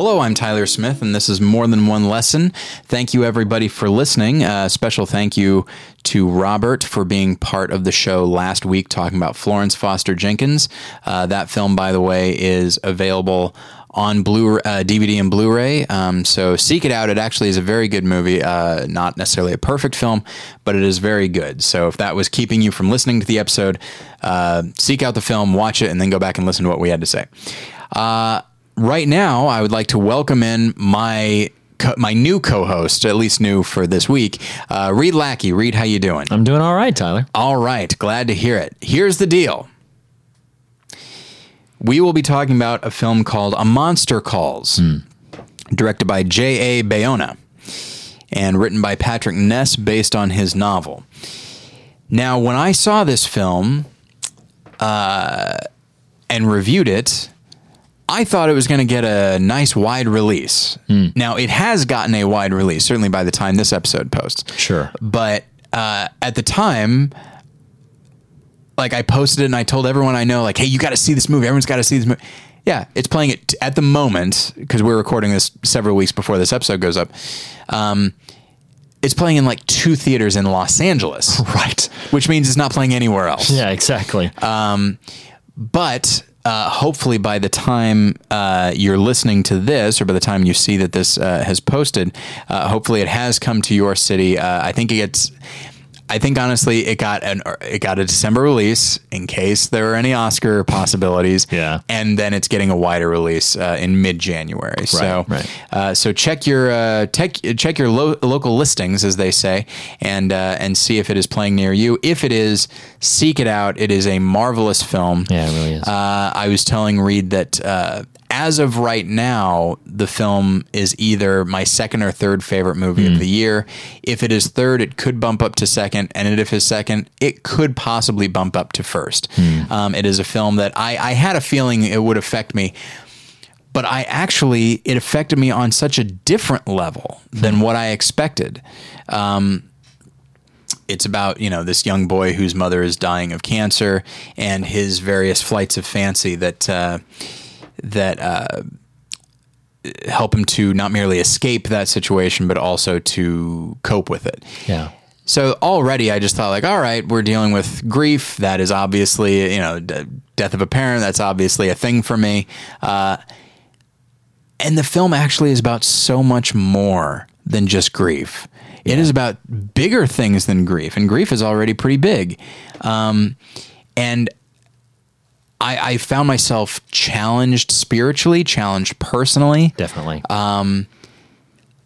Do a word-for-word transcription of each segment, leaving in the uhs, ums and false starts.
Hello, I'm Tyler Smith, and this is More Than One Lesson. Thank you, everybody, for listening. Uh, special thank you to Robert for being part of the show last week, talking about Florence Foster Jenkins. Uh, that film, by the way, is available on Blu- uh, D V D and Blu-ray, um, so seek it out. It actually is a very good movie, uh, not necessarily a perfect film, but it is very good. So if that was keeping you from listening to the episode, uh, seek out the film, watch it, and then go back and listen to what we had to say. Uh, right now, I would like to welcome in my co- my new co-host, at least new for this week, uh, Reed Lackey. Reed, how you doing? I'm doing all right, Tyler. All right, glad to hear it. Here's the deal. We will be talking about a film called A Monster Calls, mm. directed by J A. Bayona and written by Patrick Ness based on his novel. Now, when I saw this film uh, and reviewed it, I thought it was going to get a nice wide release. Mm. Now, it has gotten a wide release, certainly by the time this episode posts. Sure. But uh, at the time... Like I posted it and I told everyone I know, like, hey, you got to see this movie. Everyone's got to see this movie. Yeah, it's playing it at the moment because we're recording this several weeks before this episode goes up. Um, it's playing in like two theaters in Los Angeles, right? Which means it's not playing anywhere else. Yeah, exactly. Um, but uh, hopefully by the time uh, you're listening to this, or by the time you see that this uh, has posted, uh, hopefully it has come to your city. Uh, I think it gets. I think honestly, it got an it got a December release in case there are any Oscar possibilities. Yeah, and then it's getting a wider release uh, in mid January. Right, so, right. Uh, so check your uh, tech, check your lo- local listings, as they say, and uh, and see if it is playing near you. If it is, seek it out. It is a marvelous film. Yeah, it really is. Uh, I was telling Reed that uh, as of right now, the film is either my second or third favorite movie mm. of the year. If it is third, it could bump up to second. And if it's second, it could possibly bump up to first. Mm. Um, it is a film that I, I had a feeling it would affect me, but I actually, it affected me on such a different level than what I expected. Um, it's about, you know, this young boy whose mother is dying of cancer and his various flights of fancy that, uh, that, uh, help him to not merely escape that situation, but also to cope with it. Yeah. So already I just thought like, all right, we're dealing with grief. That is obviously, you know, d- death of a parent. That's obviously a thing for me. Uh, and the film actually is about so much more than just grief. Yeah. It is about bigger things than grief, and grief is already pretty big. Um, and I, I found myself challenged spiritually, challenged personally. Definitely. Um,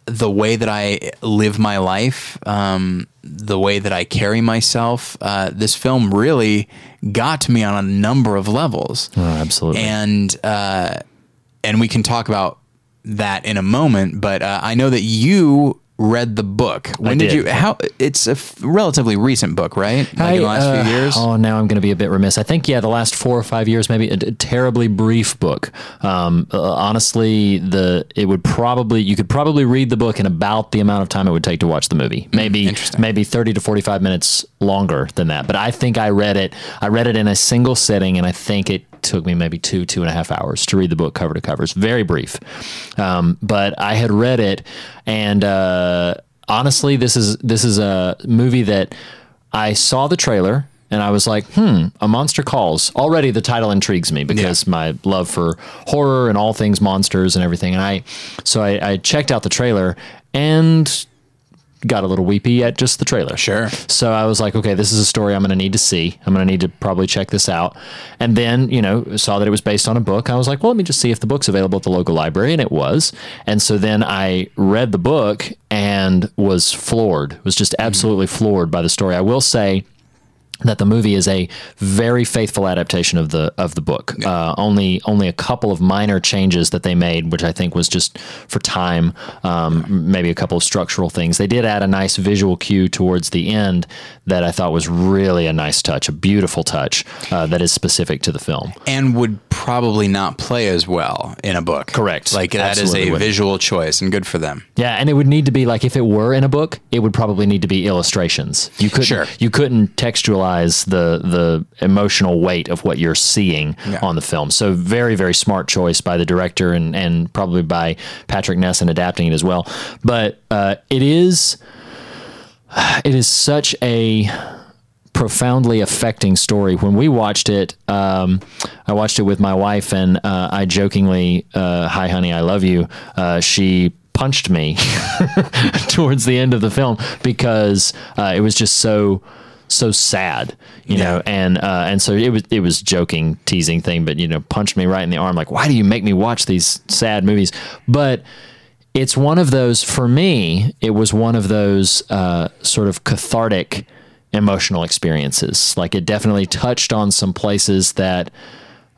the way that I live my life, um, the way that I carry myself, uh, this film really got to me on a number of levels. Oh, absolutely. And, uh, and we can talk about that in a moment, but, uh, I know that you read the book. When I did. did you, how, it's a f- relatively recent book, right? Like I, in the last uh, few years? Oh, now I'm going to be a bit remiss. I think, yeah, the last four or five years, maybe a, a terribly brief book. Um, uh, honestly, the, it would probably, you could probably read the book in about the amount of time it would take to watch the movie. Maybe, maybe thirty to forty-five minutes longer than that. But I think I read it, I read it in a single sitting, and I think it took me maybe two, two and a half hours to read the book cover to cover. It's very brief. Um, but I had read it, and uh, honestly, this is this is a movie that I saw the trailer, and I was like, hmm, A Monster Calls. Already the title intrigues me because yeah. my love for horror and all things monsters and everything. And I, so I, I checked out the trailer, and got a little weepy at just the trailer. Sure. So I was like, okay, this is a story I'm going to need to see. I'm going to need to probably check this out. And then, you know, saw that it was based on a book. I was like, well, let me just see if the book's available at the local library. And it was. And so then I read the book and was floored, was just absolutely mm-hmm. floored by the story. I will say that the movie is a very faithful adaptation of the of the book. Uh, only only a couple of minor changes that they made, which I think was just for time, um, maybe a couple of structural things. They did add a nice visual cue towards the end that I thought was really a nice touch, a beautiful touch uh, that is specific to the film. And would probably not play as well in a book. Correct. Like that Absolutely. is a visual choice, and good for them. Yeah, and it would need to be, like, if it were in a book, it would probably need to be illustrations. You couldn't sure. you couldn't textualize the the emotional weight of what you're seeing yeah. on the film. So very, very smart choice by the director, and and probably by Patrick Ness in adapting it as well. But uh, it is it is such a profoundly affecting story. When we watched it, um, I watched it with my wife, and uh, I jokingly, uh, hi honey, I love you. Uh, she punched me towards the end of the film because uh, it was just so, so sad, you yeah. know? And, uh, and so it was, it was joking, teasing thing, but, you know, punched me right in the arm. Like, why do you make me watch these sad movies? But it's one of those, for me, it was one of those uh, sort of cathartic emotional experiences. Like, it definitely touched on some places that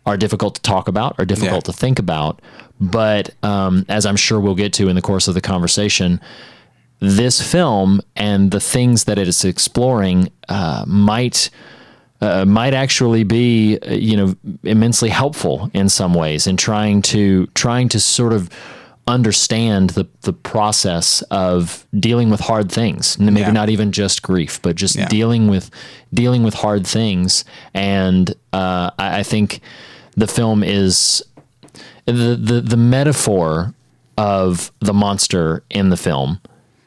are difficult to talk about or difficult yeah. to think about. But um, as I'm sure we'll get to in the course of the conversation, this film and the things that it is exploring uh, might uh, might actually be, you know, immensely helpful in some ways in trying to trying to sort of understand the, the process of dealing with hard things. Maybe yeah. not even just grief, but just yeah. dealing with dealing with hard things. And uh, I, I think the film is the, the the metaphor of the monster in the film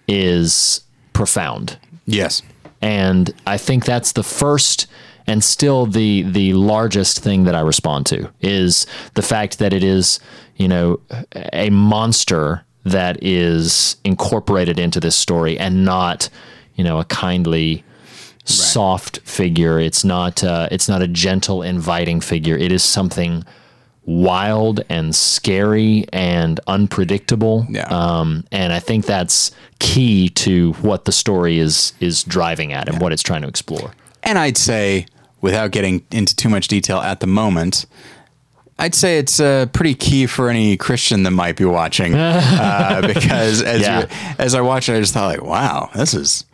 is profound. Yes. And I think that's the first and still the the largest thing that I respond to is the fact that it is, you know, a monster that is incorporated into this story and not, you know, a kindly, right. soft figure. It's not, uh, it's not a gentle, inviting figure. It is something wild and scary and unpredictable. Yeah. Um, and I think that's key to what the story is, is driving at and yeah. what it's trying to explore. And I'd say, without getting into too much detail at the moment, I'd say it's uh, pretty key for any Christian that might be watching, uh, because as yeah. you, as I watched it, I just thought, like, wow, this is,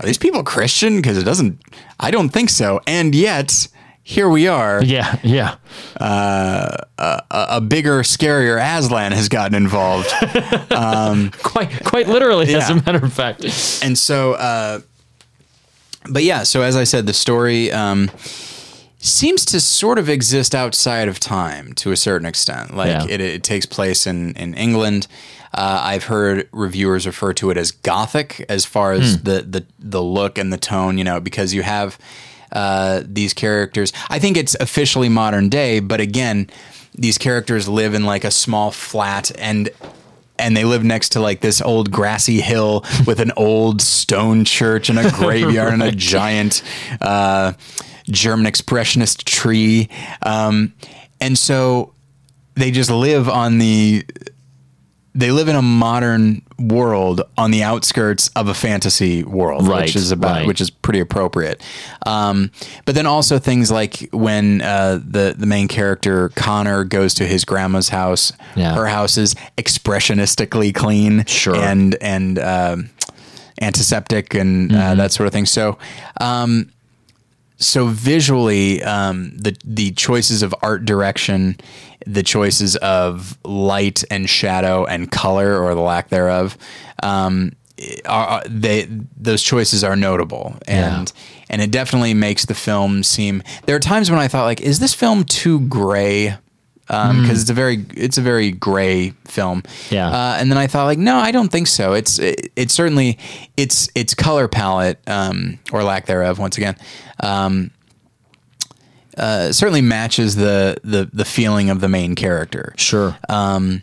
are these people Christian? Because it doesn't, I don't think so. And yet here we are. Yeah, yeah. Uh, a, a bigger, scarier Aslan has gotten involved. um, quite, quite literally, yeah. as a matter of fact. And so, uh, but yeah, so as I said, the story Um, seems to sort of exist outside of time to a certain extent. Like yeah. it, it takes place in, in England. Uh, I've heard reviewers refer to it as Gothic as far as mm. the, the, the look and the tone, you know, because you have uh, these characters. I think it's officially modern day, but again, these characters live in like a small flat and and they live next to like this old grassy hill with an old stone church and a graveyard right. and a giant uh German expressionist tree. Um, and so they just live on the, they live in a modern world on the outskirts of a fantasy world, right, which is about, right. which is pretty appropriate. Um, but then also things like when, uh, the, the main character Connor goes to his grandma's house, yeah. her house is expressionistically clean sure. and, and, um, uh, antiseptic and, mm-hmm. uh, that sort of thing. So, um, So visually, um, the the choices of art direction, the choices of light and shadow and color, or the lack thereof, um, are, they those choices are notable, and yeah. and it definitely makes the film seem. There are times when I thought, like, is this film too gray? Because um, mm. it's a very it's a very gray film, yeah. Uh, and then I thought, like, no, I don't think so. It's it, it certainly it's its color palette um, or lack thereof. Once again, um, uh, certainly matches the, the the feeling of the main character. Sure. Um,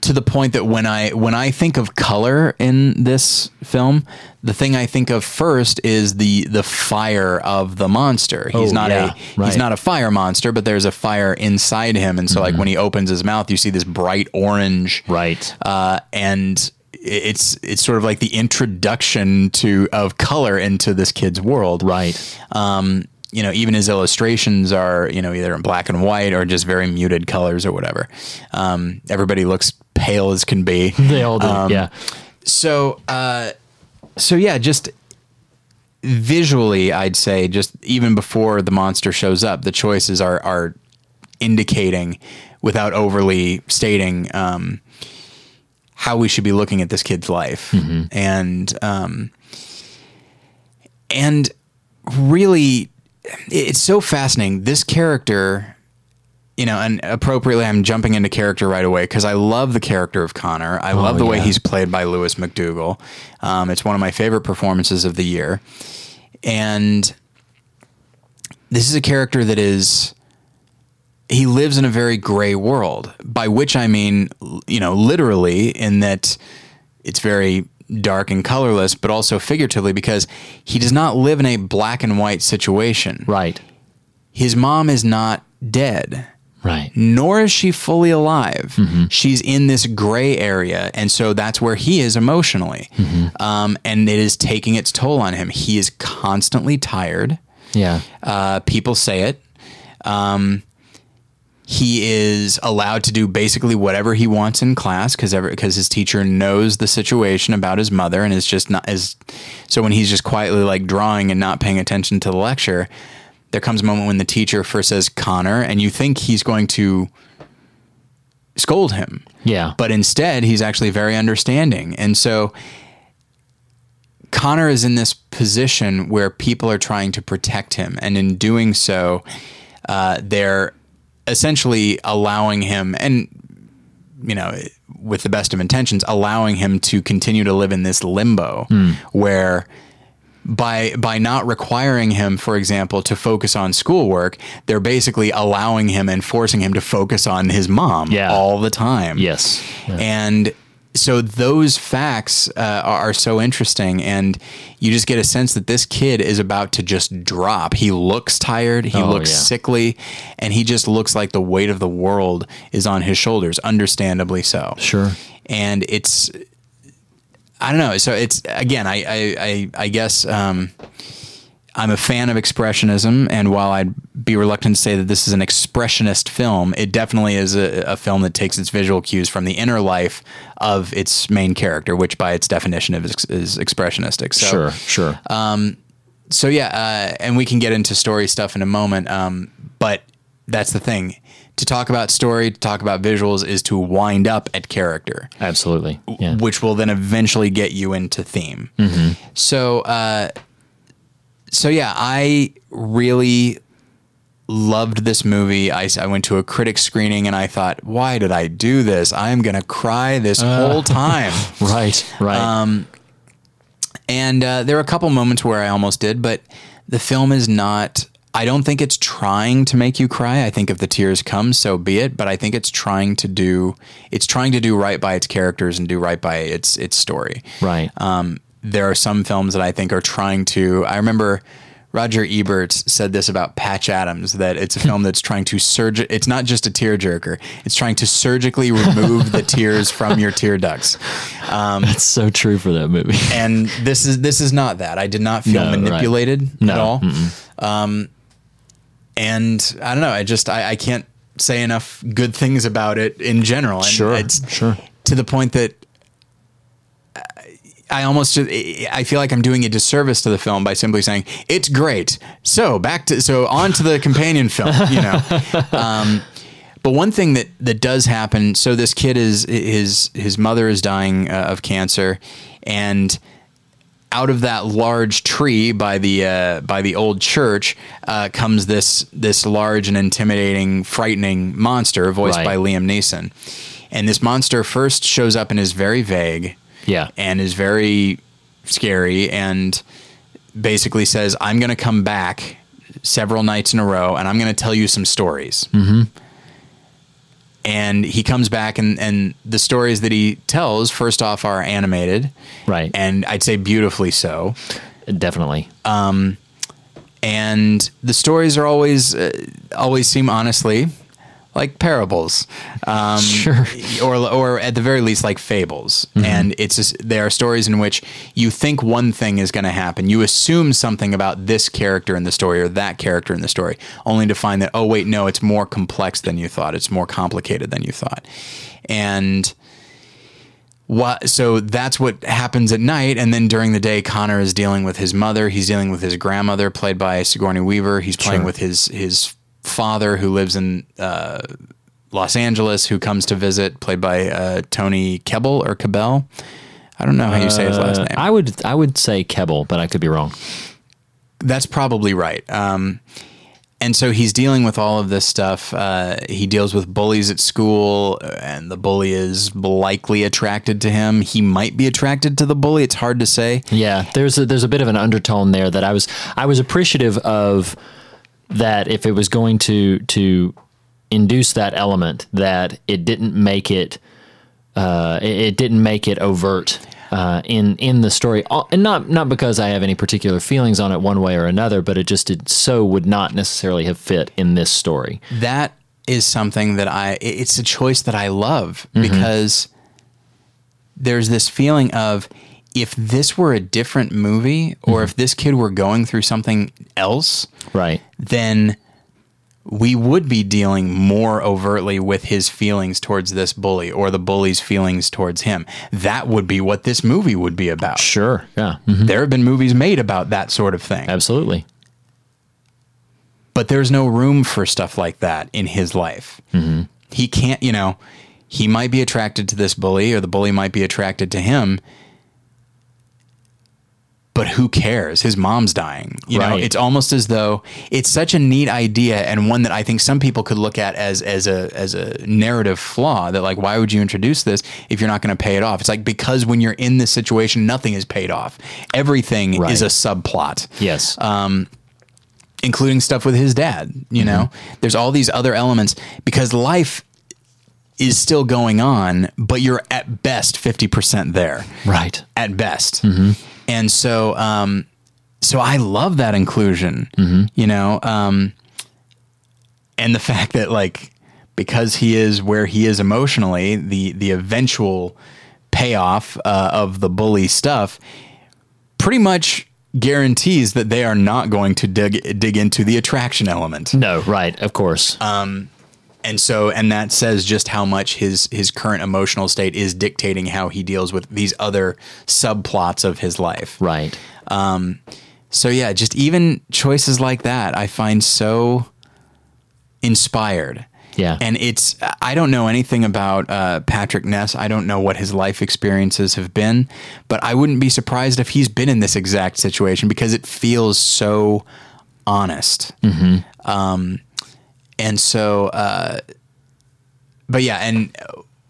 to the point that when I when I think of color in this film, the thing I think of first is the the fire of the monster. He's oh, not yeah, a right. he's not a fire monster, but there's a fire inside him, and so mm-hmm. like when he opens his mouth, you see this bright orange, right? Uh, and it's it's sort of like the introduction to of color into this kid's world, right? Um, you know, even his illustrations are you know either in black and white or just very muted colors or whatever. Um, everybody looks pale as can be. They all do, um, yeah. So. Uh, So yeah, just visually, I'd say just even before the monster shows up, the choices are, are indicating, without overly stating, um, how we should be looking at this kid's life. Mm-hmm. And, um, and really it's so fascinating. This character, you know, and appropriately I'm jumping into character right away, 'cause I love the character of Connor. I oh, love the yeah. way he's played by Lewis MacDougall. Um, it's one of my favorite performances of the year. And this is a character that is, he lives in a very gray world, by which I mean, you know, literally in that it's very dark and colorless, but also figuratively because he does not live in a black and white situation. Right. His mom is not dead. Right. Nor is she fully alive. Mm-hmm. She's in this gray area. And so that's where he is emotionally. Mm-hmm. Um, and it is taking its toll on him. He is constantly tired. Yeah. Uh, people say it. Um, he is allowed to do basically whatever he wants in class because because his teacher knows the situation about his mother and is just not as. So when he's just quietly like drawing and not paying attention to the lecture, there comes a moment when the teacher first says Connor, and you think he's going to scold him. Yeah. But instead, he's actually very understanding. And so Connor is in this position where people are trying to protect him. And in doing so, uh, they're essentially allowing him, and, you know, with the best of intentions, allowing him to continue to live in this limbo mm. where by by not requiring him, for example, to focus on schoolwork, they're basically allowing him and forcing him to focus on his mom yeah. all the time. Yes. Yeah. And so those facts uh, are so interesting, and you just get a sense that this kid is about to just drop. He looks tired, he oh, looks yeah. sickly, and he just looks like the weight of the world is on his shoulders, understandably so. Sure. And it's, I don't know, so it's, again, I I, I, I guess um, I'm a fan of expressionism, and while I'd be reluctant to say that this is an expressionist film, it definitely is a, a film that takes its visual cues from the inner life of its main character, which by its definition is, is expressionistic. So, sure, sure. Um, so yeah, uh, and we can get into story stuff in a moment, um, but that's the thing. To talk about story, to talk about visuals, is to wind up at character. Absolutely. Yeah. Which will then eventually get you into theme. Mm-hmm. So... Uh, So yeah, I really loved this movie. I, I went to a critic screening and I thought, why did I do this? I'm going to cry this uh, whole time. Right, right. Um, and uh, there were a couple moments where I almost did, but the film is not, I don't think it's trying to make you cry. I think if the tears come, so be it. But I think it's trying to do, it's trying to do right by its characters and do right by its its story. Right. Um, there are some films that I think are trying to, I remember Roger Ebert said this about Patch Adams, that it's a film that's trying to surge. It's not just a tearjerker. It's trying to surgically remove the tears from your tear ducts. Um, that's so true for that movie. And this is, this is not that. I did not feel no, manipulated right. no, at all. Mm-mm. Um, and I don't know. I just, I, I can't say enough good things about it in general. And sure. It's sure. to the point that, I almost, I feel like I'm doing a disservice to the film by simply saying it's great. So back to, so on to the companion film, you know. Um, but one thing that, that does happen. So this kid is, his, his mother is dying uh, of cancer, and out of that large tree by the, uh, by the old church uh, comes this, this large and intimidating, frightening monster voiced right. by Liam Neeson. And this monster first shows up and is very vague. Yeah. And is very scary and basically says, I'm going to come back several nights in a row and I'm going to tell you some stories. Mm-hmm. And he comes back and, and the stories that he tells, first off, are animated. Right. And I'd say beautifully so. Definitely. Um, and the stories are always, uh, always seem honestly like parables, um, sure. or, or at the very least, like fables. Mm-hmm. And it's, just, there are stories in which you think one thing is going to happen. You assume something about this character in the story or that character in the story, only to find that, oh wait, no, it's more complex than you thought. It's more complicated than you thought. And what, so that's what happens at night. And then during the day, Connor is dealing with his mother. He's dealing with his grandmother, played by Sigourney Weaver. He's playing sure. with his, his, father who lives in uh, Los Angeles, who comes to visit, played by uh, Tony Kebbell or Kebbell. I don't know how you say his last name. Uh, I would I would say Kebbell, but I could be wrong. That's probably right. Um, and so he's dealing with all of this stuff. Uh, he deals with bullies at school, and the bully is likely attracted to him. He might be attracted to the bully. It's hard to say. Yeah, there's a, there's a bit of an undertone there that I was I was appreciative of, that if it was going to to induce that element, that it didn't make it uh, it, it didn't make it overt. Uh, in in the story, and not not because I have any particular feelings on it one way or another, but it just it so would not necessarily have fit in this story. That is something that I, it's a choice that I love, mm-hmm. because there's this feeling of, if this were a different movie, or mm-hmm. if this kid were going through something else, right, then we would be dealing more overtly with his feelings towards this bully, or the bully's feelings towards him. That would be what this movie would be about. Sure. Yeah. Mm-hmm. There have been movies made about that sort of thing. Absolutely. But there's no room for stuff like that in his life. Mm-hmm. He can't, you know, he might be attracted to this bully, or the bully might be attracted to him, but who cares? His mom's dying. You right. know, it's almost as though it's such a neat idea, and one that I think some people could look at as as a as a narrative flaw, that like, why would you introduce this if you're not going to pay it off? It's like, because when you're in this situation, nothing is paid off. Everything right. is a subplot. Yes. Um, including stuff with his dad, you mm-hmm. know. There's all these other elements, because life is still going on, but you're at best fifty percent there. Right. At best. Mm-hmm. And so, um, so I love that inclusion, mm-hmm. you know, um, and the fact that, like, because he is where he is emotionally, the, the eventual payoff uh, of the bully stuff pretty much guarantees that they are not going to dig, dig into the attraction element. No, right. Of course. Um, And so, and that says just how much his, his current emotional state is dictating how he deals with these other subplots of his life. Right. Um, so yeah, just even choices like that, I find so inspired. Yeah. And it's, I don't know anything about uh, Patrick Ness. I don't know what his life experiences have been, but I wouldn't be surprised if he's been in this exact situation, because it feels so honest. Mm-hmm. Um, And so, uh, but yeah, and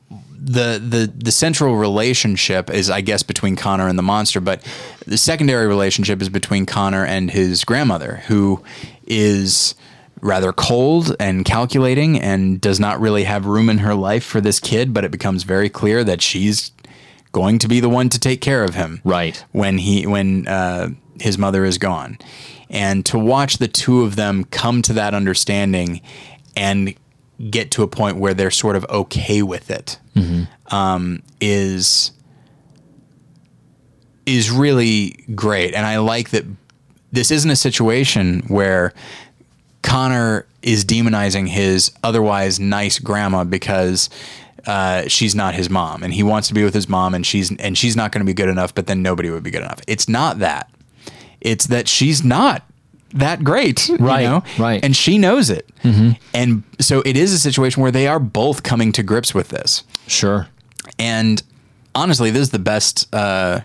the, the the central relationship is, I guess, between Connor and the monster, but the secondary relationship is between Connor and his grandmother, who is rather cold and calculating and does not really have room in her life for this kid, but it becomes very clear that she's going to be the one to take care of him. Right. When he, when uh, his mother is gone. And to watch the two of them come to that understanding and get to a point where they're sort of okay with it, mm-hmm. um, is is really great. And I like that this isn't a situation where Connor is demonizing his otherwise nice grandma because uh, she's not his mom, and he wants to be with his mom, and she's and she's not going to be good enough, but then nobody would be good enough. It's not that. It's that she's not that great, right? You know? Right, and she knows it, mm-hmm. and so it is a situation where they are both coming to grips with this. Sure, and honestly, this is the best uh,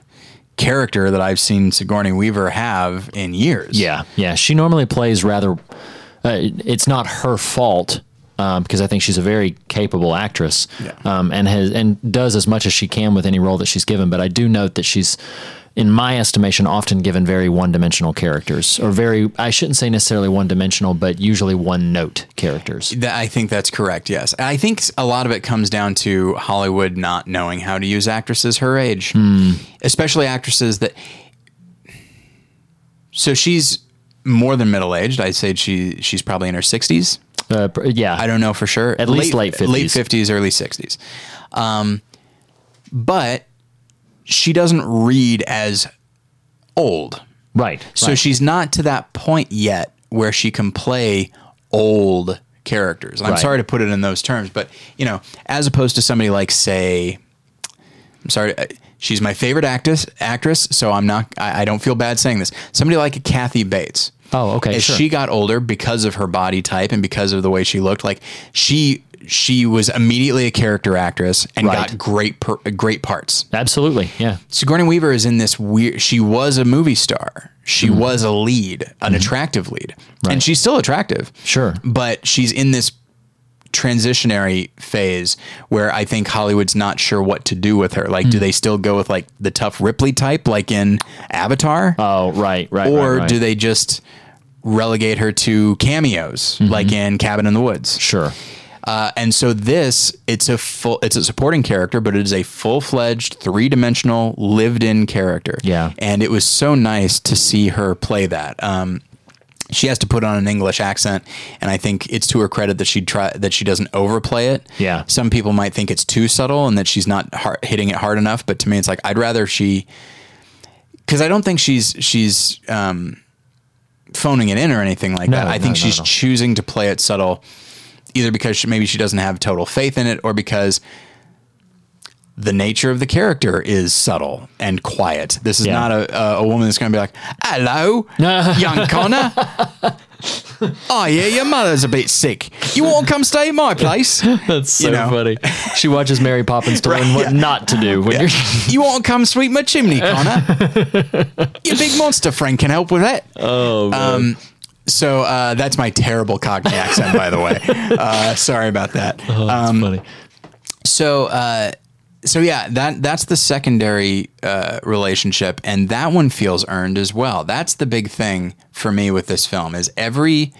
character that I've seen Sigourney Weaver have in years. Yeah, yeah. She normally plays rather. Uh, it's not her fault, um, because I think she's a very capable actress, yeah. um, and has and does as much as she can with any role that she's given. But I do note that she's, in my estimation, often given very one-dimensional characters, or very, I shouldn't say necessarily one-dimensional, but usually one-note characters. I think that's correct, yes. I think a lot of it comes down to Hollywood not knowing how to use actresses her age, mm. especially actresses that... So she's more than middle-aged. I'd say she she's probably in her sixties. Uh, yeah. I don't know for sure. At late, least late fifties. Late fifties, early sixties. Um, but... she doesn't read as old. Right. So right. she's not to that point yet where she can play old characters. I'm right. sorry to put it in those terms, but, you know, as opposed to somebody like, say, I'm sorry, she's my favorite actress, actress so I'm not, I, I don't feel bad saying this. Somebody like a Kathy Bates, Oh, okay. As sure. she got older, because of her body type and because of the way she looked, like she she was immediately a character actress and right. got great per, great parts. Absolutely, yeah. Sigourney Weaver is in this weird. She was a movie star. She mm-hmm. was a lead, an mm-hmm. attractive lead, right. and she's still attractive. Sure, but she's in this transitionary phase where I think Hollywood's not sure what to do with her. Like, mm. do they still go with like the tough Ripley type, like in Avatar? Oh, right, right. Or right, right. do they just relegate her to cameos, mm-hmm. like in Cabin in the Woods? Sure. Uh, and so this, it's a full, it's a supporting character, but it is a full-fledged, three-dimensional, lived-in character. Yeah. And it was so nice to see her play that. Um, She has to put on an English accent, and I think it's to her credit that she try that she doesn't overplay it. Yeah, some people might think it's too subtle and that she's not hard, hitting it hard enough. But to me, it's like I'd rather she, because I don't think she's she's um, phoning it in or anything like no, that. I no, think no, she's no. choosing to play it subtle, either because she, maybe she doesn't have total faith in it, or because the nature of the character is subtle and quiet. This is yeah. not a, a a woman that's going to be like, hello, young Connor. Oh, yeah, your mother's a bit sick. You want to come stay at my place? That's so you know. funny. She watches Mary Poppins to right, learn what yeah. not to do. When yeah. you're you want to come sweep my chimney, Connor? Your big monster friend can help with that. Oh, man. Um, so uh, that's my terrible Cockney accent, by the way. Uh, sorry about that. Oh, that's um, funny. So... Uh, So yeah, that that's the secondary uh, relationship, and that one feels earned as well. That's the big thing for me with this film is every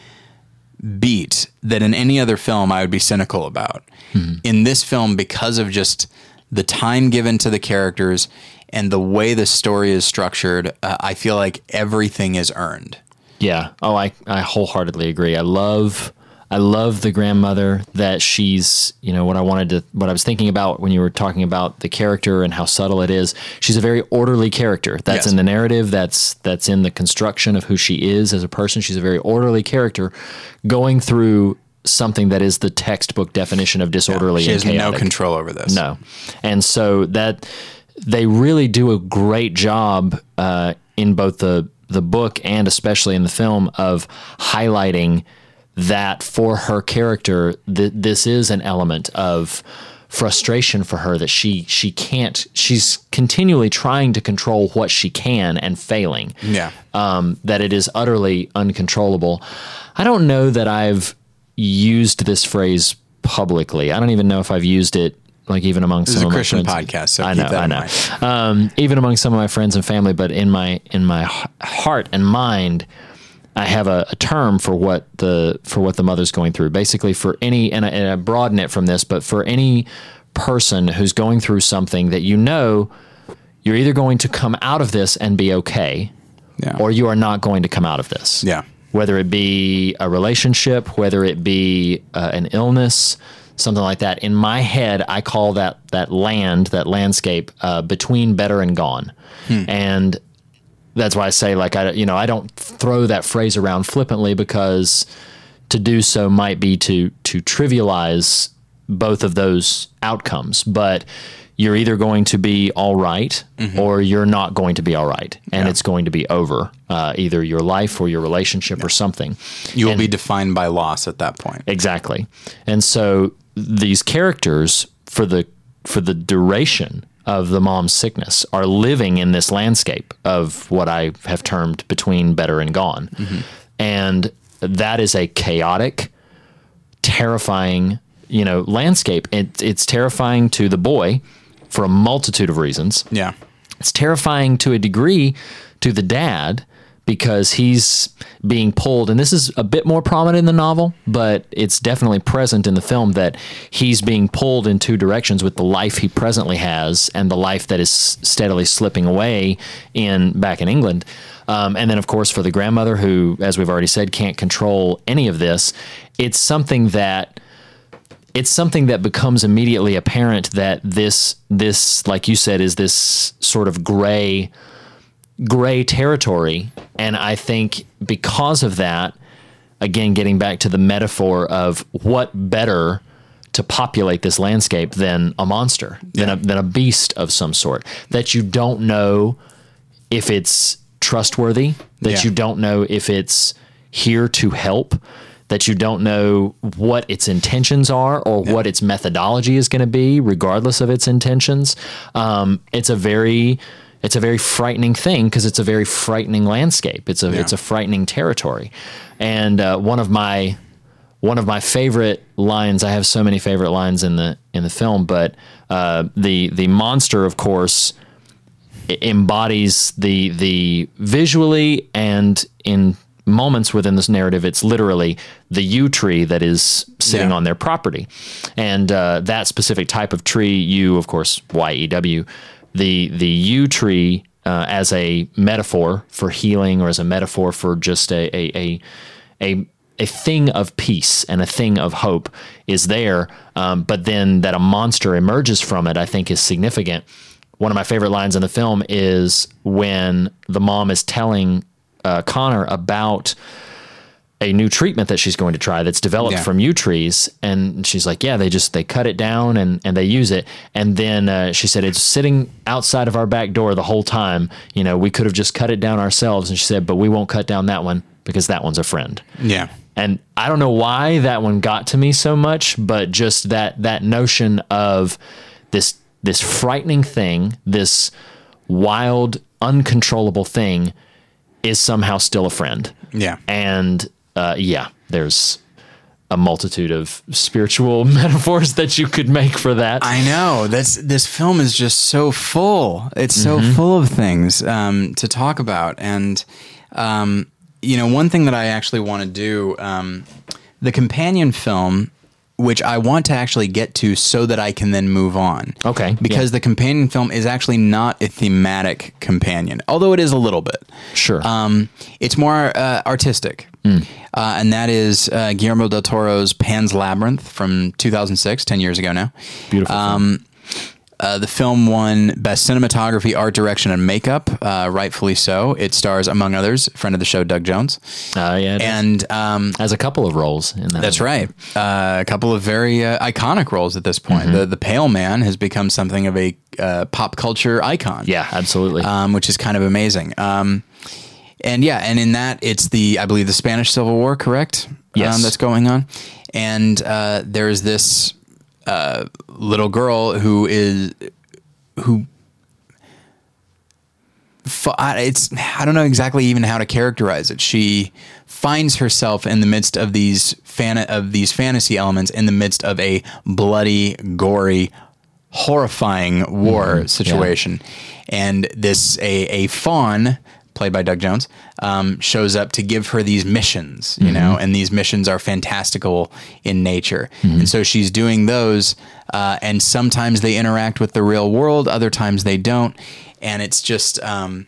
beat that in any other film I would be cynical about. Mm-hmm. In this film, because of just the time given to the characters and the way the story is structured, uh, I feel like everything is earned. Yeah. Oh, I, I wholeheartedly agree. I love... I love the grandmother that she's, you know, what I wanted to, what I was thinking about when you were talking about the character and how subtle it is. She's a very orderly character. That's yes. in the narrative. That's, that's in the construction of who she is as a person. She's a very orderly character going through something that is the textbook definition of disorderly yeah, and chaotic. She has no control over this. No. And so that they really do a great job uh, in both the, the book and especially in the film of highlighting that for her character, th- this is an element of frustration for her that she she can't. She's continually trying to control what she can and failing. Yeah, um, that it is utterly uncontrollable. I don't know that I've used this phrase publicly. I don't even know if I've used it. Like even among this some is a of Christian my friends. podcast, so I know, keep that I know. In mind. Um, even among some of my friends and family, but in my in my heart and mind. I have a, a term for what the for what the mother's going through. Basically, for any and I, and I broaden it from this, but for any person who's going through something that you know, you're either going to come out of this and be okay, yeah. or you are not going to come out of this. Yeah. Whether it be a relationship, whether it be uh, an illness, something like that. In my head, I call that that land, that landscape uh, between better and gone, hmm. and. That's why I say, like, I, you know, I don't throw that phrase around flippantly because to do so might be to to trivialize both of those outcomes. But you're either going to be all right mm-hmm. or you're not going to be all right. And yeah. it's going to be over, uh, either your life or your relationship yeah. or something. You will and, be defined by loss at that point. Exactly. And so these characters for the for the duration of the mom's sickness are living in this landscape of what I have termed between better and gone. Mm-hmm. And that is a chaotic, terrifying, you know, landscape. It, it's terrifying to the boy for a multitude of reasons. Yeah. It's terrifying to a degree to the dad because he's being pulled, and this is a bit more prominent in the novel, but it's definitely present in the film that he's being pulled in two directions with the life he presently has and the life that is steadily slipping away in back in England. Um, and then, of course, for the grandmother who, as we've already said, can't control any of this, it's something that... It's something that becomes immediately apparent that this, this, like you said, is this sort of gray... gray territory. And I think because of that, again, getting back to the metaphor of what better to populate this landscape than a monster, yeah. than a, than a beast of some sort that you don't know if it's trustworthy, that yeah. you don't know if it's here to help, that you don't know what its intentions are or yeah. what its methodology is going to be, regardless of its intentions. Um, it's a very, it's a very frightening thing because it's a very frightening landscape. It's a, yeah. it's a frightening territory. And uh, one of my, one of my favorite lines, I have so many favorite lines in the, in the film, but uh, the, the monster, of course, embodies the, the visually and in moments within this narrative, it's literally the yew tree that is sitting yeah. on their property. And uh, that specific type of tree, yew, of course, Y E W, the the yew tree uh, as a metaphor for healing, or as a metaphor for just a a a a, a thing of peace and a thing of hope, is there. Um, but then that a monster emerges from it, I think, is significant. One of my favorite lines in the film is when the mom is telling Uh, Connor about a new treatment that she's going to try that's developed yeah. from yew trees, and she's like, yeah, they just they cut it down and and they use it, and then uh, she said it's sitting outside of our back door the whole time, you know, we could have just cut it down ourselves. And she said, but we won't cut down that one because that one's a friend. Yeah. And I don't know why that one got to me so much, but just that that notion of this this frightening thing, this wild, uncontrollable thing, is somehow still a friend. Yeah. And uh, yeah, there's a multitude of spiritual metaphors that you could make for that. I know. That's, this film is just so full. It's mm-hmm. so full of things um, to talk about. And, um, you know, one thing that I actually want to do, um, the companion film, which I want to actually get to so that I can then move on. Okay. Because yeah. the companion film is actually not a thematic companion, although it is a little bit. Sure. Um, it's more uh, artistic. Mm. Uh, and that is uh, Guillermo del Toro's Pan's Labyrinth from two thousand six, ten years ago now. Beautiful. Um, uh, the film won Best Cinematography, Art Direction, and Makeup, uh, rightfully so. It stars, among others, friend of the show, Doug Jones. Uh, yeah, and um, has a couple of roles in that. That's right. Uh, a couple of very uh, iconic roles at this point. Mm-hmm. The the Pale Man has become something of a uh, pop culture icon. Yeah, absolutely. Um, which is kind of amazing. Um, and yeah, and in that, it's the, I believe, the Spanish Civil War, correct? Yes. Um, that's going on. And uh, there is this... Uh, little girl who is who it's I don't know exactly even how to characterize it. She finds herself in the midst of these fan of these fantasy elements, in the midst of a bloody, gory, horrifying war mm-hmm. situation, yeah. and this a a fawn, played by Doug Jones, um, shows up to give her these missions, you mm-hmm. know, and these missions are fantastical in nature. Mm-hmm. And so she's doing those, uh, and sometimes they interact with the real world, other times they don't. And it's just, um,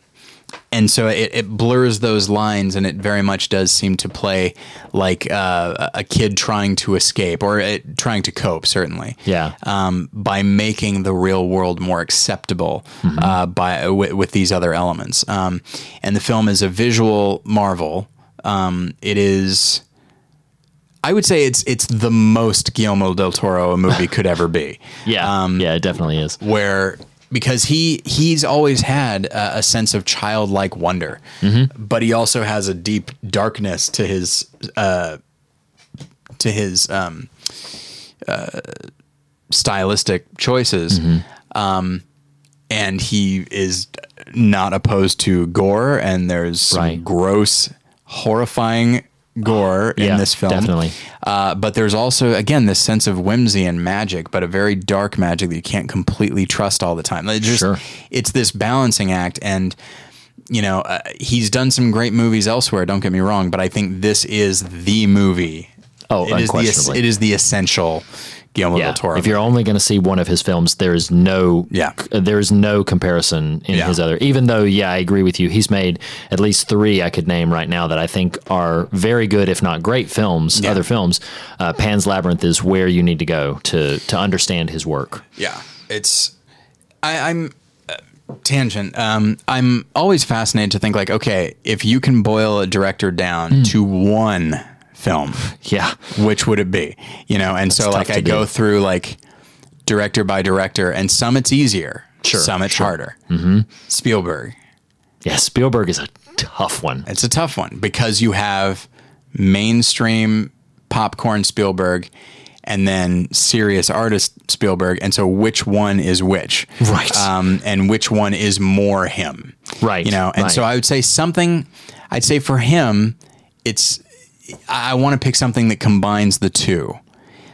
and so it, it blurs those lines, and it very much does seem to play like uh, a kid trying to escape, or it, trying to cope, certainly. Yeah. Um, by making the real world more acceptable mm-hmm. uh, by w- with these other elements. Um, and the film is a visual marvel. Um, it is, I would say, it's it's the most Guillermo del Toro a movie could ever be. yeah. Um, yeah, it definitely is. Where... Because he he's always had a, a sense of childlike wonder, mm-hmm. but he also has a deep darkness to his uh, to his um, uh, stylistic choices, mm-hmm. um, and he is not opposed to gore. And there's some right. gross, horrifying gore uh, in yeah, this film, definitely. Uh, but there's also, again, this sense of whimsy and magic, but a very dark magic that you can't completely trust all the time. It just, sure. It's this balancing act, and you know, uh, he's done some great movies elsewhere. Don't get me wrong, but I think this is the movie. Oh, it unquestionably, is the, it is the essential Guillermo yeah. del Toro. If you're only going to see one of his films, there is no, yeah. c- there is no comparison in yeah. his other. Even though, yeah, I agree with you. He's made at least three I could name right now that I think are very good, if not great, films. Yeah. Other films, uh, Pan's Labyrinth is where you need to go to to understand his work. Yeah, it's. I, I'm uh, tangent. Um, I'm always fascinated to think like, okay, if you can boil a director down mm. to one film, yeah, which would it be, you know? And that's so like I do. go through like director by director, and some it's easier, sure, some it's sure. harder. Mm-hmm. Spielberg, Yeah, Spielberg is a tough one. It's a tough one because you have mainstream popcorn Spielberg and then serious artist Spielberg. And so which one is which? Right. Um, and which one is more him? Right. You know, and right. so I would say something, I'd say for him, it's, I want to pick something that combines the two.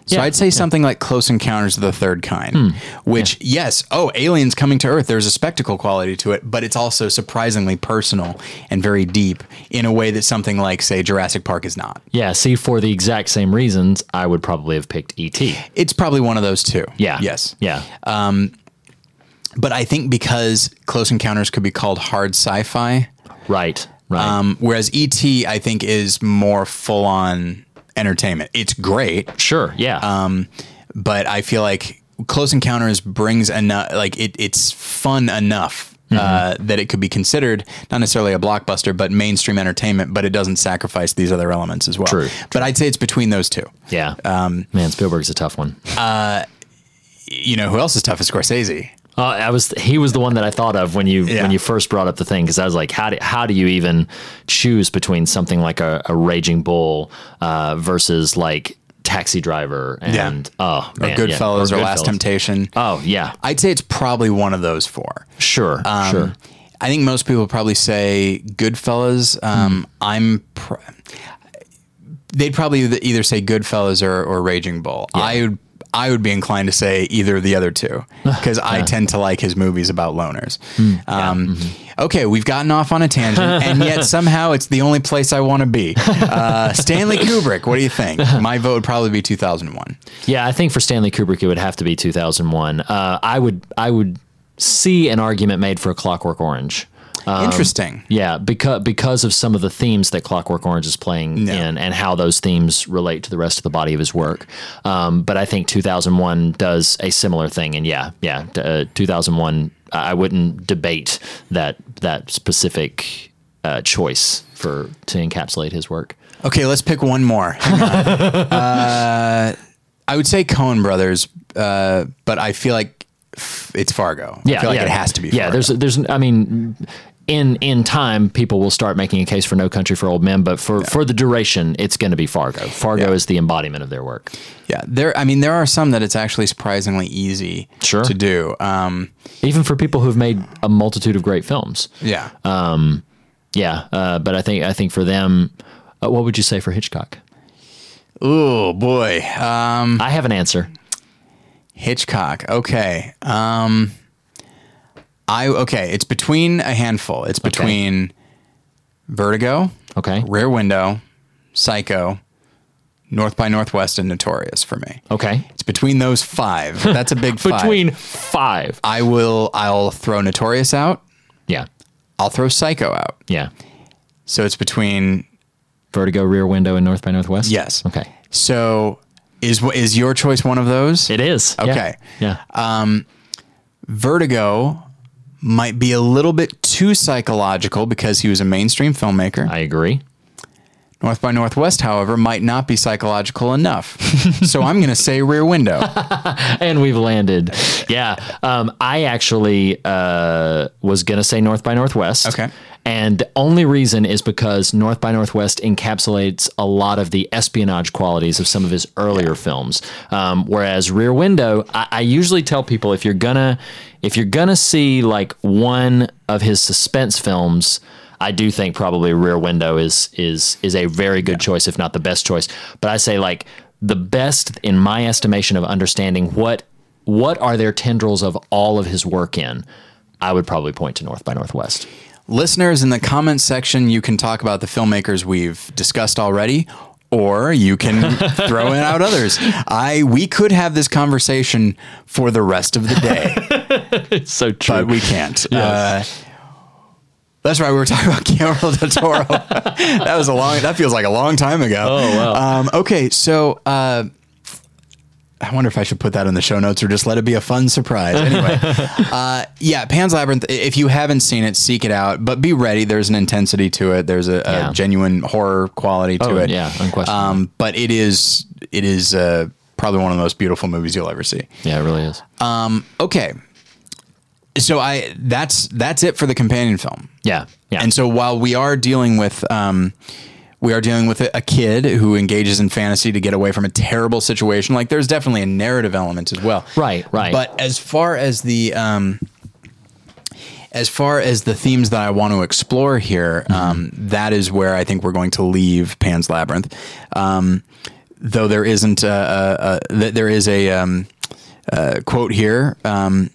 So yeah, I'd say yeah. something like Close Encounters of the Third Kind, mm, which, yeah. yes, oh, aliens coming to Earth, there's a spectacle quality to it, but it's also surprisingly personal and very deep in a way that something like, say, Jurassic Park is not. Yeah, see, for the exact same reasons, I would probably have picked E T. It's probably one of those two. Yeah. Yes. Yeah. Um, but I think because Close Encounters could be called hard sci-fi. Right, right. Um, whereas E T, I think, is more full-on entertainment. It's great. Sure. Yeah. Um, but I feel like Close Encounters brings enough, like it, it's fun enough, mm-hmm. uh, that it could be considered not necessarily a blockbuster, but mainstream entertainment, but it doesn't sacrifice these other elements as well. True. But true. I'd say it's between those two. Yeah. Um, man, Spielberg's a tough one. Uh, you know, who else is tough is Scorsese. Uh, I was, he was the one that I thought of when you, yeah. when you first brought up the thing. Cause I was like, how do, how do you even choose between something like a, a Raging Bull, uh, versus like Taxi Driver and, yeah. oh, man, or Goodfellas yeah. or, or Goodfellas. Last Temptation. Oh yeah. I'd say it's probably one of those four. Sure. Um, sure. I think most people probably say Goodfellas. Um, mm. I'm, pr- they'd probably either say Goodfellas or, or Raging Bull. Yeah. I would I would be inclined to say either of the other two because I tend to like his movies about loners. Mm, yeah, um, mm-hmm. Okay, we've gotten off on a tangent, and yet somehow it's the only place I want to be. Uh, Stanley Kubrick, what do you think? My vote would probably be two thousand one. Yeah, I think for Stanley Kubrick, it would have to be two thousand one. Uh, I would, I would see an argument made for A Clockwork Orange. Um, Interesting. Yeah, because because of some of the themes that Clockwork Orange is playing no. in and how those themes relate to the rest of the body of his work. Um, but I think two thousand one does a similar thing. And yeah, yeah, uh, two thousand one, I wouldn't debate that that specific uh, choice for to encapsulate his work. Okay, let's pick one more. Hang on. uh, I would say Coen Brothers, uh, but I feel like it's Fargo. Yeah, I feel like yeah. it has to be Fargo. Yeah, there's, there's, I mean... In in time, people will start making a case for No Country for Old Men, but for, yeah. for the duration, it's going to be Fargo. Fargo yeah. is the embodiment of their work. Yeah, there. I mean, there are some that it's actually surprisingly easy sure. to do, um, even for people who've made a multitude of great films. Yeah, um, yeah. Uh, but I think I think for them, uh, what would you say for Hitchcock? Oh boy, um, I have an answer. Hitchcock. Okay. Um, I okay, it's between a handful. It's between okay. Vertigo, okay, Rear Window, Psycho, North by Northwest, and Notorious for me. Okay. It's between those five. That's a big five. Between five. I will I'll throw Notorious out. Yeah. I'll throw Psycho out. Yeah. So it's between Vertigo, Rear Window, and North by Northwest? Yes. Okay. So is is your choice one of those? It is. Okay. Yeah. yeah. Um Vertigo might be a little bit too psychological because he was a mainstream filmmaker. I agree. North by Northwest, however, might not be psychological enough. So I'm going to say Rear Window. And we've landed. Yeah. Um, I actually uh, was going to say North by Northwest. Okay. And the only reason is because North by Northwest encapsulates a lot of the espionage qualities of some of his earlier yeah. films. Um, whereas Rear Window, I, I usually tell people if you're gonna if you're gonna see like one of his suspense films, I do think probably Rear Window is is is a very good yeah. choice, if not the best choice. But I say like the best in my estimation of understanding what what are their tendrils of all of his work in, I would probably point to North by Northwest. Listeners, in the comments section, you can talk about the filmmakers we've discussed already, or you can throw in out others. I we could have this conversation for the rest of the day. It's so true. But we can't. Yes. Uh, that's right. We were talking about Guillermo del Toro. That was a long, that feels like a long time ago. Oh, wow. Um, okay. So, uh, I wonder if I should put that in the show notes or just let it be a fun surprise. Anyway, uh, yeah, Pan's Labyrinth, if you haven't seen it, seek it out, but be ready. There's an intensity to it. There's a, yeah. a genuine horror quality to oh, it. Yeah, unquestionably. Um, but it is, it is uh, probably one of the most beautiful movies you'll ever see. Yeah, it really is. Um, okay. So I that's that's it for the companion film. Yeah, yeah. And so while we are dealing with um, we are dealing with a kid who engages in fantasy to get away from a terrible situation, like there's definitely a narrative element as well. Right, right. But as far as the um, as far as the themes that I want to explore here, um, mm-hmm. that is where I think we're going to leave Pan's Labyrinth. Um, though there isn't a, a, a there is a, um, a quote here. Um,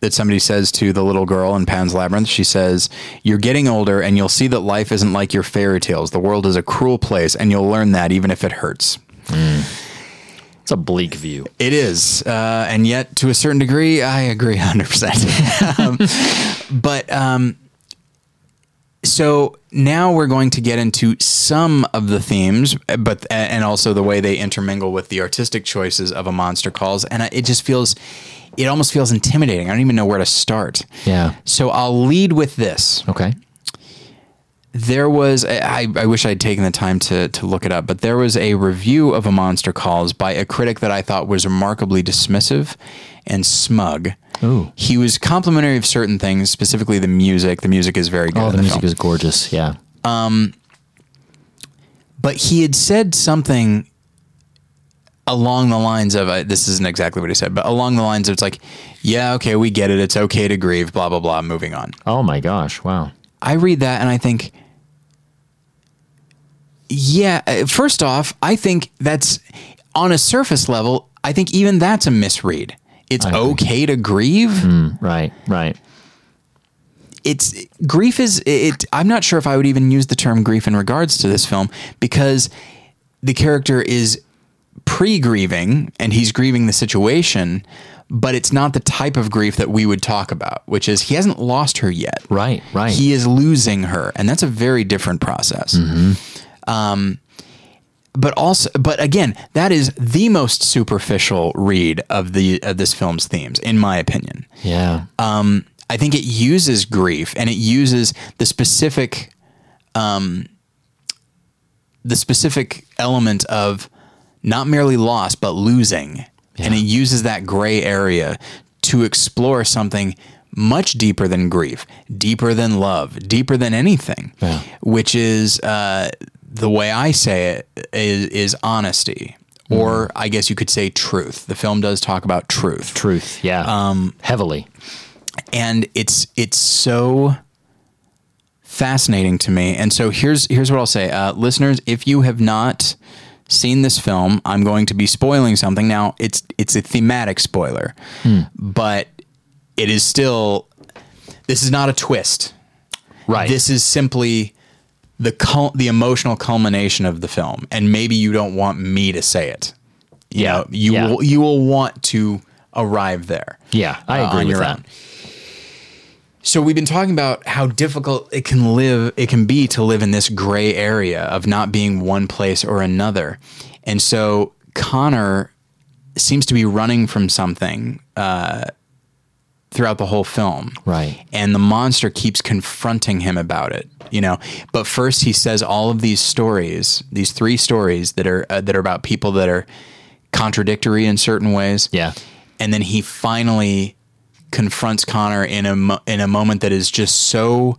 that somebody says to the little girl in Pan's Labyrinth. She says, "You're getting older and you'll see that life isn't like your fairy tales. The world is a cruel place and you'll learn that even if it hurts." Mm. It's a bleak view. It is. Uh, and yet to a certain degree, I agree one hundred percent. um, but um, so now we're going to get into some of the themes, but, and also the way they intermingle with the artistic choices of A Monster Calls. And it just feels, it almost feels intimidating. I don't even know where to start. Yeah. So I'll lead with this. Okay. There was, I, I wish I'd taken the time to, to look it up, but there was a review of A Monster Calls by a critic that I thought was remarkably dismissive and smug. Ooh. He was complimentary of certain things, specifically the music. The music is very good. Oh, the, the music film. is gorgeous. Yeah. Um, but he had said something along the lines of, uh, this isn't exactly what he said, but along the lines of, it's like, yeah, okay, we get it. It's okay to grieve, blah, blah, blah, moving on. Oh my gosh. Wow. I read that and I think, yeah, first off, I think that's, on a surface level, I think even that's a misread. It's okay to grieve. Mm, right, right. It's, grief is, it. I'm not sure if I would even use the term grief in regards to this film, because the character is pre-grieving and he's grieving the situation, but it's not the type of grief that we would talk about, which is he hasn't lost her yet. Right, right. He is losing her, and that's a very different process. Mm-hmm. Um, but also, but again, that is the most superficial read of the of this film's themes, in my opinion. Yeah. Um, I think it uses grief, and it uses the specific, um, the specific element of not merely loss, but losing. Yeah. And it uses that gray area to explore something much deeper than grief, deeper than love, deeper than anything, yeah. which is, uh, the way I say it is, is honesty, mm. or I guess you could say truth. The film does talk about truth. Truth. Yeah. Um, heavily. And it's, it's so fascinating to me. And so here's, here's what I'll say, uh, listeners, if you have not seen this film, I'm going to be spoiling something. Now, it's it's a thematic spoiler, mm. but it is still, this is not a twist. Right. This is simply the cul- the emotional culmination of the film, and maybe you don't want me to say it. You yeah. know, you yeah. will you will want to arrive there. Yeah, I agree uh, on with your that. Own. So we've been talking about how difficult it can live, it can be to live in this gray area of not being one place or another. And so Connor seems to be running from something uh, throughout the whole film. Right. And the monster keeps confronting him about it, you know, but first he says all of these stories, these three stories that are, uh, that are about people that are contradictory in certain ways. Yeah. And then he finally confronts Connor in a in a moment that is just so,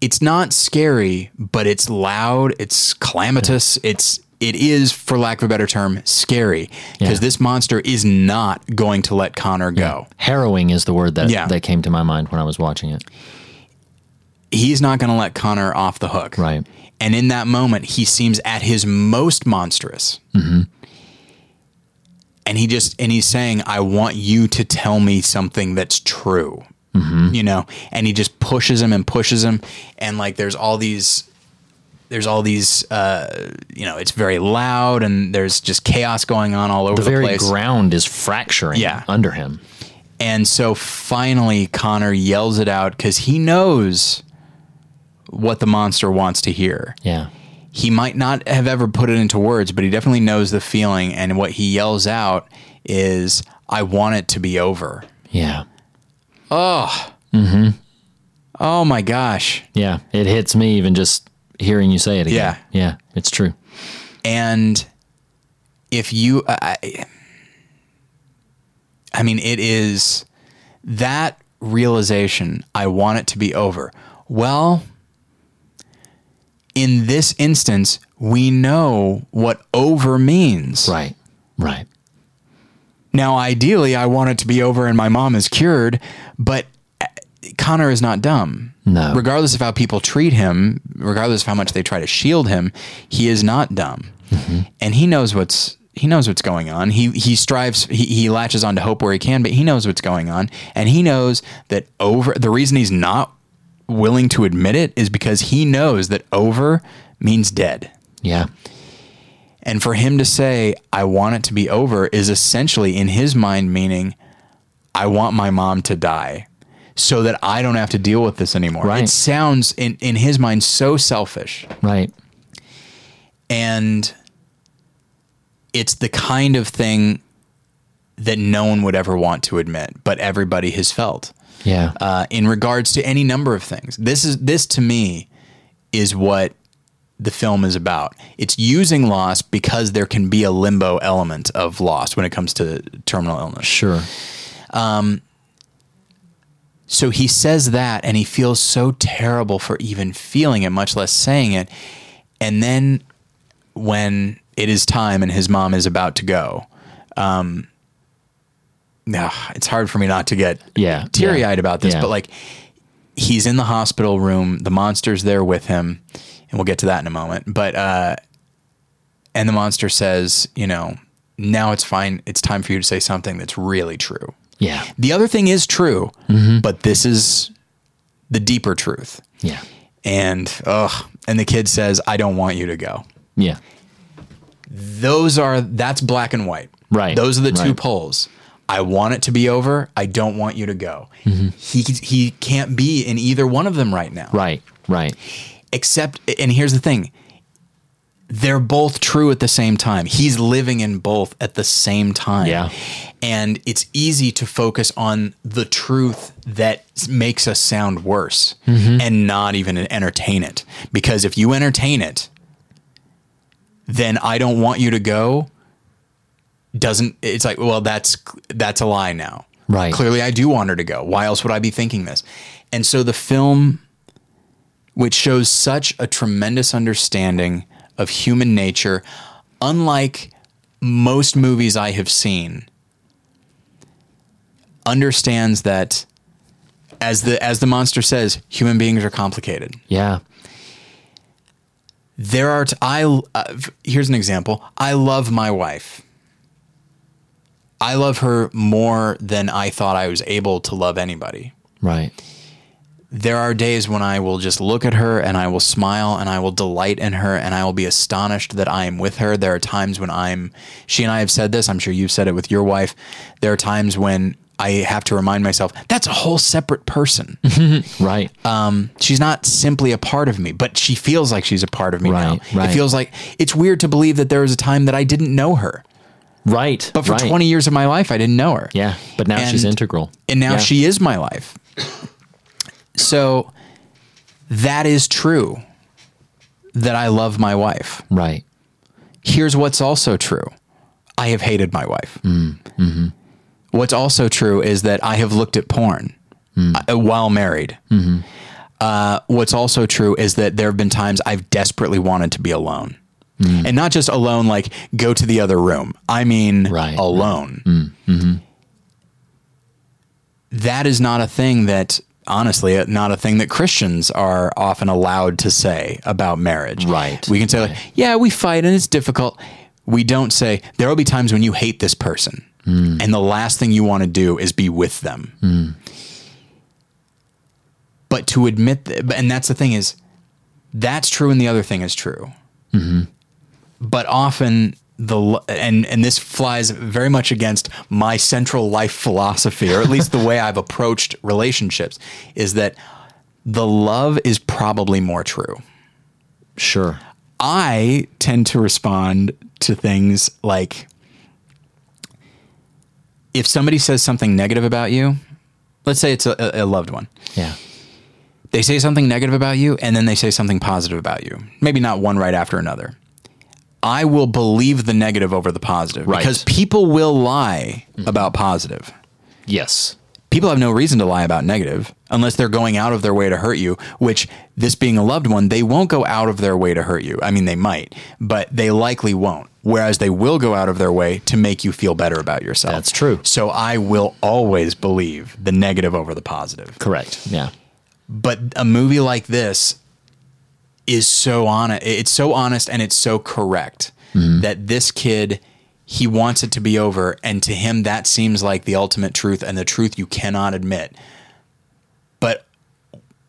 it's not scary, but it's loud, it's calamitous, yeah. it's it is, for lack of a better term, scary, because yeah. this monster is not going to let Connor go. Yeah. Harrowing is the word that yeah. that came to my mind when I was watching it. He's not going to let Connor off the hook. Right. And in that moment, he seems at his most monstrous. Mm-hmm. And he just, and he's saying, I want you to tell me something that's true, mm-hmm. you know? And he just pushes him and pushes him. And like, there's all these, there's all these, uh, you know, it's very loud and there's just chaos going on all over the, the very place. Ground is fracturing yeah. under him. And so finally Connor yells it out because he knows what the monster wants to hear. Yeah. He might not have ever put it into words, but he definitely knows the feeling. And what he yells out is, I want it to be over. Yeah. Oh. Mm-hmm. Oh, my gosh. Yeah. It hits me even just hearing you say it again. Yeah. Yeah. It's true. And if you... I, I mean, it is that realization, I want it to be over. Well, in this instance, we know what over means. Right, right. Now, ideally, I want it to be over and my mom is cured, but Connor is not dumb. No. Regardless of how people treat him, regardless of how much they try to shield him, he is not dumb. Mm-hmm. And he knows what's he knows what's going on. He he strives, he, he latches on to hope where he can, but he knows what's going on. And he knows that over, the reason he's not willing to admit it is because he knows that over means dead. Yeah. And for him to say, I want it to be over, is essentially in his mind meaning, I want my mom to die so that I don't have to deal with this anymore. Right. It sounds in, in his mind so selfish. Right. And it's the kind of thing that no one would ever want to admit, but everybody has felt. Yeah. Uh, in regards to any number of things. This is this to me is what the film is about. It's using loss because there can be a limbo element of loss when it comes to terminal illness. Sure. Um, so he says that and he feels so terrible for even feeling it, much less saying it. And then when it is time and his mom is about to go, um, ugh, it's hard for me not to get yeah, teary-eyed yeah, about this, yeah. but like he's in the hospital room, the monster's there with him, and we'll get to that in a moment. But, uh, and the monster says, you know, now it's fine. It's time for you to say something that's really true. Yeah. The other thing is true, mm-hmm. but this is the deeper truth. Yeah. And, ugh, and the kid says, I don't want you to go. Yeah. Those are, that's black and white. Right. Those are the right. two poles. I want it to be over. I don't want you to go. Mm-hmm. He he can't be in either one of them right now. Right, right. Except, and here's the thing, they're both true at the same time. He's living in both at the same time. Yeah. And it's easy to focus on the truth that makes us sound worse mm-hmm. and not even entertain it. Because if you entertain it, then I don't want you to go doesn't, it's like, well, that's, that's a lie now. Right. Clearly I do want her to go. Why else would I be thinking this? And so the film, which shows such a tremendous understanding of human nature, unlike most movies I have seen, understands that, as the as the monster says, human beings are complicated. Yeah. There are, t- I, uh, here's an example. I love my wife. I love her more than I thought I was able to love anybody. Right. There are days when I will just look at her and I will smile and I will delight in her and I will be astonished that I am with her. There are times when I'm, she and I have said this, I'm sure you've said it with your wife. There are times when I have to remind myself, that's a whole separate person. Right. Um, she's not simply a part of me, but she feels like she's a part of me right, now. Right. It feels like, it's weird to believe that there was a time that I didn't know her. Right. But for right. twenty years of my life, I didn't know her. Yeah. But now and, she's integral. And now yeah. she is my life. So that is true that I love my wife. Right. Here's what's also true. I have hated my wife. Mm, mm-hmm. What's also true is that I have looked at porn mm. while married. Mm-hmm. Uh, what's also true is that there have been times I've desperately wanted to be alone. Mm. And not just alone, like go to the other room. I mean, right. alone. Mm. Mm-hmm. That is not a thing that... honestly, not a thing that Christians are often allowed to say about marriage. Right. We can say, right. like, yeah, we fight and it's difficult. We don't say, there will be times when you hate this person. Mm. And the last thing you want to do is be with them. Mm. But to admit, th- and that's the thing is, that's true and the other thing is true. Mm-hmm. But often... The and and this flies very much against my central life philosophy, or at least the way I've approached relationships, is that the love is probably more true. Sure. I tend to respond to things like, if somebody says something negative about you, let's say it's a, a loved one. Yeah. They say something negative about you, and then they say something positive about you. Maybe not one right after another. I will believe the negative over the positive right. because people will lie mm. about positive. Yes. People have no reason to lie about negative unless they're going out of their way to hurt you, which, this being a loved one, they won't go out of their way to hurt you. I mean, they might, but they likely won't. Whereas they will go out of their way to make you feel better about yourself. That's true. So I will always believe the negative over the positive. Correct. Yeah. But a movie like this is so honest. It's so honest and it's so correct mm-hmm. that this kid, he wants it to be over, and to him that seems like the ultimate truth and the truth you cannot admit. But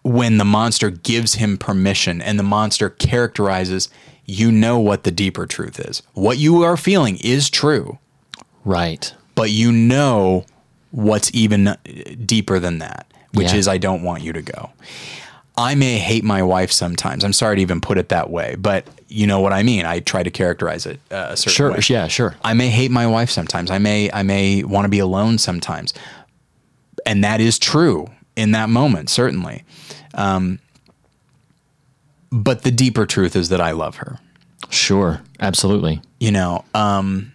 when the monster gives him permission and the monster characterizes, you know what the deeper truth is. What you are feeling is true. Right. But you know what's even deeper than that, which yeah. is I don't want you to go. I may hate my wife sometimes. I'm sorry to even put it that way, but you know what I mean. I try to characterize it uh, a certain sure, way. Sure, yeah, sure. I may hate my wife sometimes. I may, I may want to be alone sometimes, and that is true in that moment, certainly. Um, but the deeper truth is that I love her. Sure, absolutely. You know, um,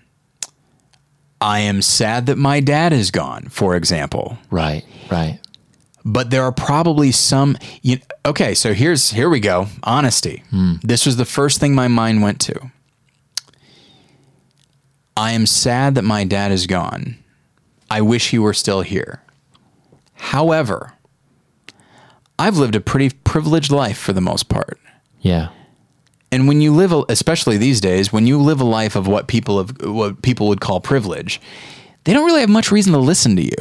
I am sad that my dad is gone, for example. Right, right. But there are probably some, you, okay, so here's, here we go. Honesty. Mm. This was the first thing my mind went to. I am sad that my dad is gone. I wish he were still here. However, I've lived a pretty privileged life for the most part. Yeah. And when you live, especially these days, when you live a life of what people have, what people would call privilege, they don't really have much reason to listen to you.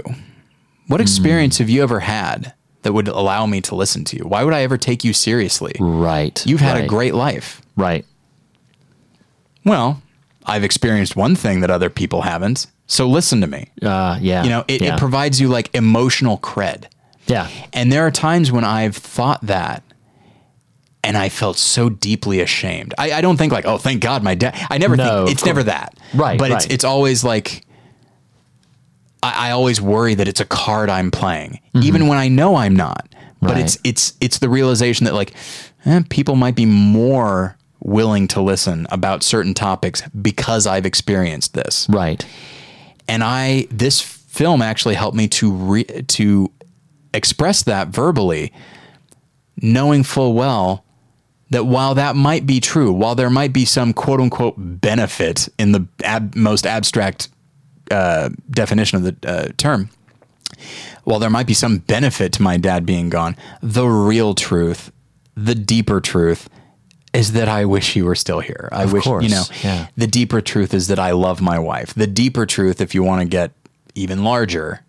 What experience mm. have you ever had that would allow me to listen to you? Why would I ever take you seriously? Right. You've had right. a great life. Right. Well, I've experienced one thing that other people haven't, so listen to me. Uh, yeah. You know, it, yeah. it provides you like emotional cred. Yeah. And there are times when I've thought that and I felt so deeply ashamed. I, I don't think like, oh, thank God my dad. I never no, think, it's never that. Right. But right. It's, it's always like, I always worry that it's a card I'm playing, mm-hmm. even when I know I'm not. But right. it's it's it's the realization that like eh, people might be more willing to listen about certain topics because I've experienced this. Right. And I this film actually helped me to re, to express that verbally, knowing full well that while that might be true, while there might be some quote unquote benefit in the ab, most abstract Uh, definition of the uh, term, while there might be some benefit to my dad being gone, the real truth, the deeper truth is that I wish he were still here. I of wish, course. you know, yeah. The deeper truth is that I love my wife. The deeper truth, if you want to get even larger,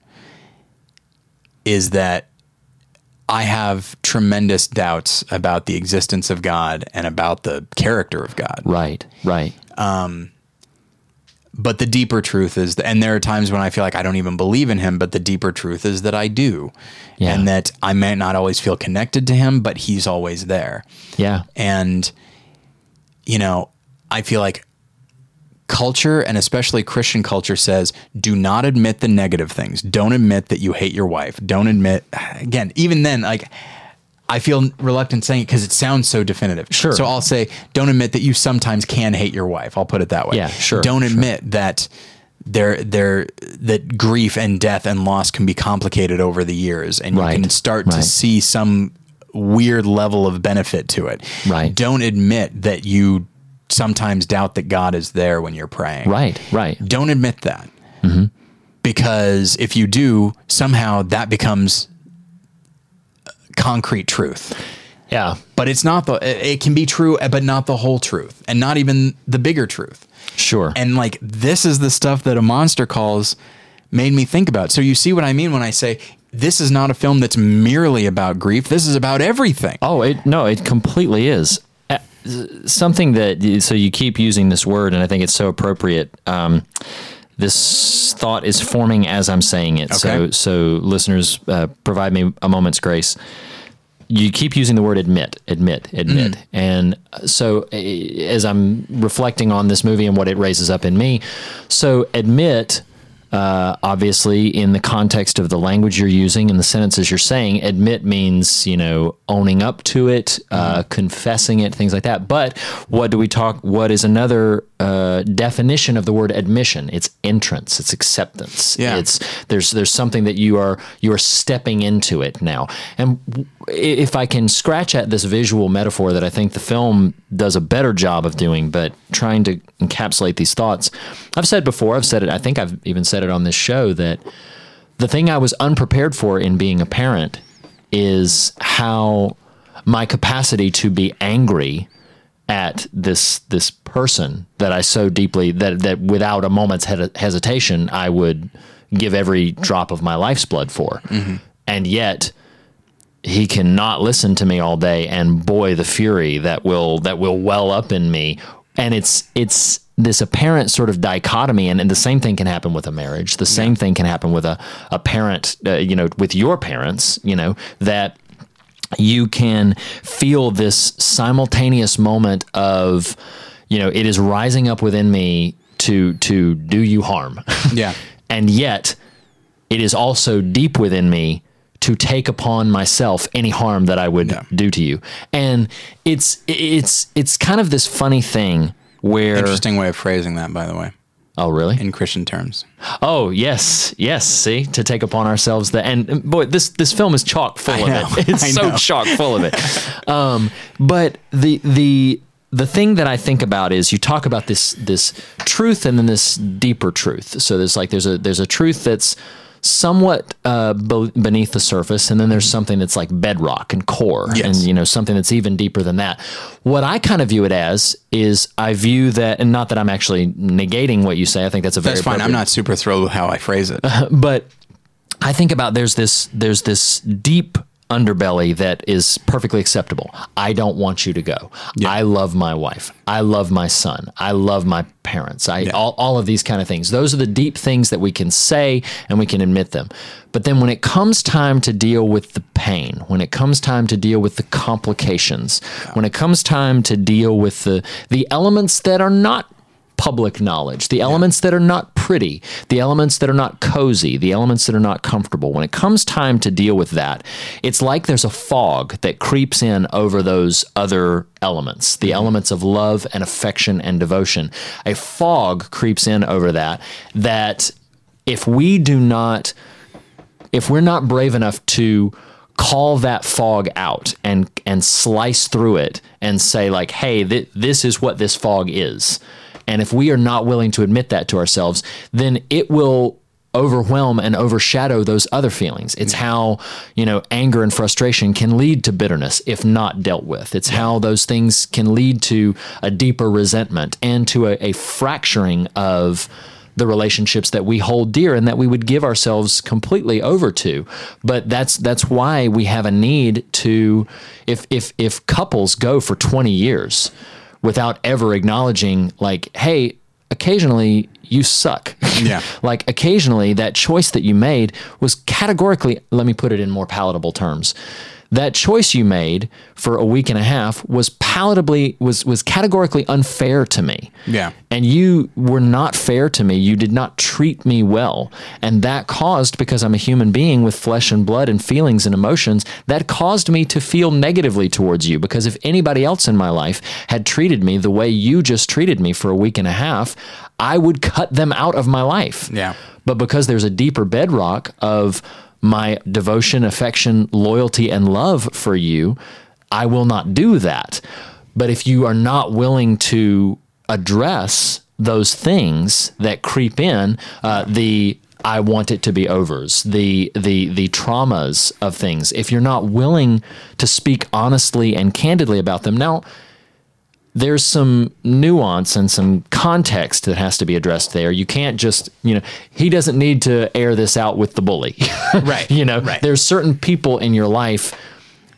is that I have tremendous doubts about the existence of God and about the character of God. Right, right. Um, But the deeper truth is, and there are times when I feel like I don't even believe in him, but the deeper truth is that I do. Yeah. And that I may not always feel connected to him, but he's always there. Yeah. And, you know, I feel like culture, and especially Christian culture, says, do not admit the negative things. Don't admit that you hate your wife. Don't admit, again, even then, like, I feel reluctant saying it because it sounds so definitive. Sure. So I'll say, don't admit that you sometimes can hate your wife. I'll put it that way. Yeah, sure. Don't admit sure. that there, there, that grief and death and loss can be complicated over the years, and right. you can start right. to see some weird level of benefit to it. Right. Don't admit that you sometimes doubt that God is there when you're praying. Right. Right. Don't admit that mm-hmm. because if you do, somehow that becomes concrete truth. Yeah. But it's not the, it can be true, but not the whole truth, and not even the bigger truth. Sure. And like, this is the stuff that A Monster Calls made me think about. So you see what I mean when I say this is not a film that's merely about grief. This is about everything. Oh, it, no, it completely is. Uh, something that, so you keep using this word, and I think it's so appropriate. Um, This thought is forming as I'm saying it. Okay. So, so listeners, uh, provide me a moment's grace. You keep using the word admit, admit, admit. Mm. And so as I'm reflecting on this movie and what it raises up in me, so admit Uh, obviously, in the context of the language you're using and the sentences you're saying, admit means, you know, owning up to it, uh, mm-hmm. confessing it, things like that. But what do we talk? What is another uh, definition of the word admission? It's entrance. It's acceptance. Yeah. It's there's there's something that you are you are stepping into it now. And if I can scratch at this visual metaphor that I think the film does a better job of doing, but trying to encapsulate these thoughts, I've said before. I've said it. I think I've even said it on this show that the thing I was unprepared for in being a parent is how my capacity to be angry at this this person that I so deeply that that without a moment's hesitation I would give every drop of my life's blood for, mm-hmm. and yet he cannot listen to me all day, and boy, the fury that will that will well up in me. And it's it's this apparent sort of dichotomy, and, and the same thing can happen with a marriage. The same yeah. thing can happen with a, a parent, uh, you know, with your parents, you know, that you can feel this simultaneous moment of, you know, it is rising up within me to to do you harm. Yeah. And yet it is also deep within me to take upon myself any harm that I would yeah. do to you. And it's it's it's kind of this funny thing. Where, interesting way of phrasing that, by the way. Oh, really? In Christian terms. Oh, yes. Yes. See, to take upon ourselves the, and boy, this, this film is chock full I of know, it. It's I so know. chock full of it. um, but the, the, the thing that I think about is you talk about this, this truth and then this deeper truth. So there's like, there's a, there's a truth that's somewhat uh, be- beneath the surface, and then there's something that's like bedrock and core, yes. and you know something that's even deeper than that. What I kind of view it as is I view that, and not that I'm actually negating what you say. I think that's a very that's fine. I'm not super thrilled with how I phrase it, uh, but I think about there's this there's this deep underbelly that is perfectly acceptable. I don't want you to go. Yeah. I love my wife. I love my son. I love my parents. I yeah. all, all of these kind of things. Those are the deep things that we can say and we can admit them. But then when it comes time to deal with the pain, when it comes time to deal with the complications, wow. when it comes time to deal with the the elements that are not public knowledge, the elements yeah. that are not pretty, the elements that are not cozy, the elements that are not comfortable. When it comes time to deal with that, it's like there's a fog that creeps in over those other elements, the mm-hmm. elements of love and affection and devotion. A fog creeps in over that, that if we do not, if we're not brave enough to call that fog out and, and slice through it and say like, hey, th- this is what this fog is. And if we are not willing to admit that to ourselves, then it will overwhelm and overshadow those other feelings. It's how, you know, anger and frustration can lead to bitterness if not dealt with. It's how those things can lead to a deeper resentment and to a, a fracturing of the relationships that we hold dear and that we would give ourselves completely over to. But that's that's why we have a need to, if if if couples go for twenty years without ever acknowledging like, hey, occasionally you suck. Yeah. Like occasionally that choice that you made was categorically, let me put it in more palatable terms. That choice you made for a week and a half was palatably, was, was categorically unfair to me. Yeah. And you were not fair to me. You did not treat me well. And that caused, because I'm a human being with flesh and blood and feelings and emotions, that caused me to feel negatively towards you. Because if anybody else in my life had treated me the way you just treated me for a week and a half, I would cut them out of my life. Yeah. But because there's a deeper bedrock of my devotion, affection, loyalty, and love for you, I will not do that. But if you are not willing to address those things that creep in, uh, the I want it to be overs, the the the traumas of things, if you're not willing to speak honestly and candidly about them, now there's some nuance and some context that has to be addressed there. You can't just, you know, he doesn't need to air this out with the bully. Right. You know, right. There's certain people in your life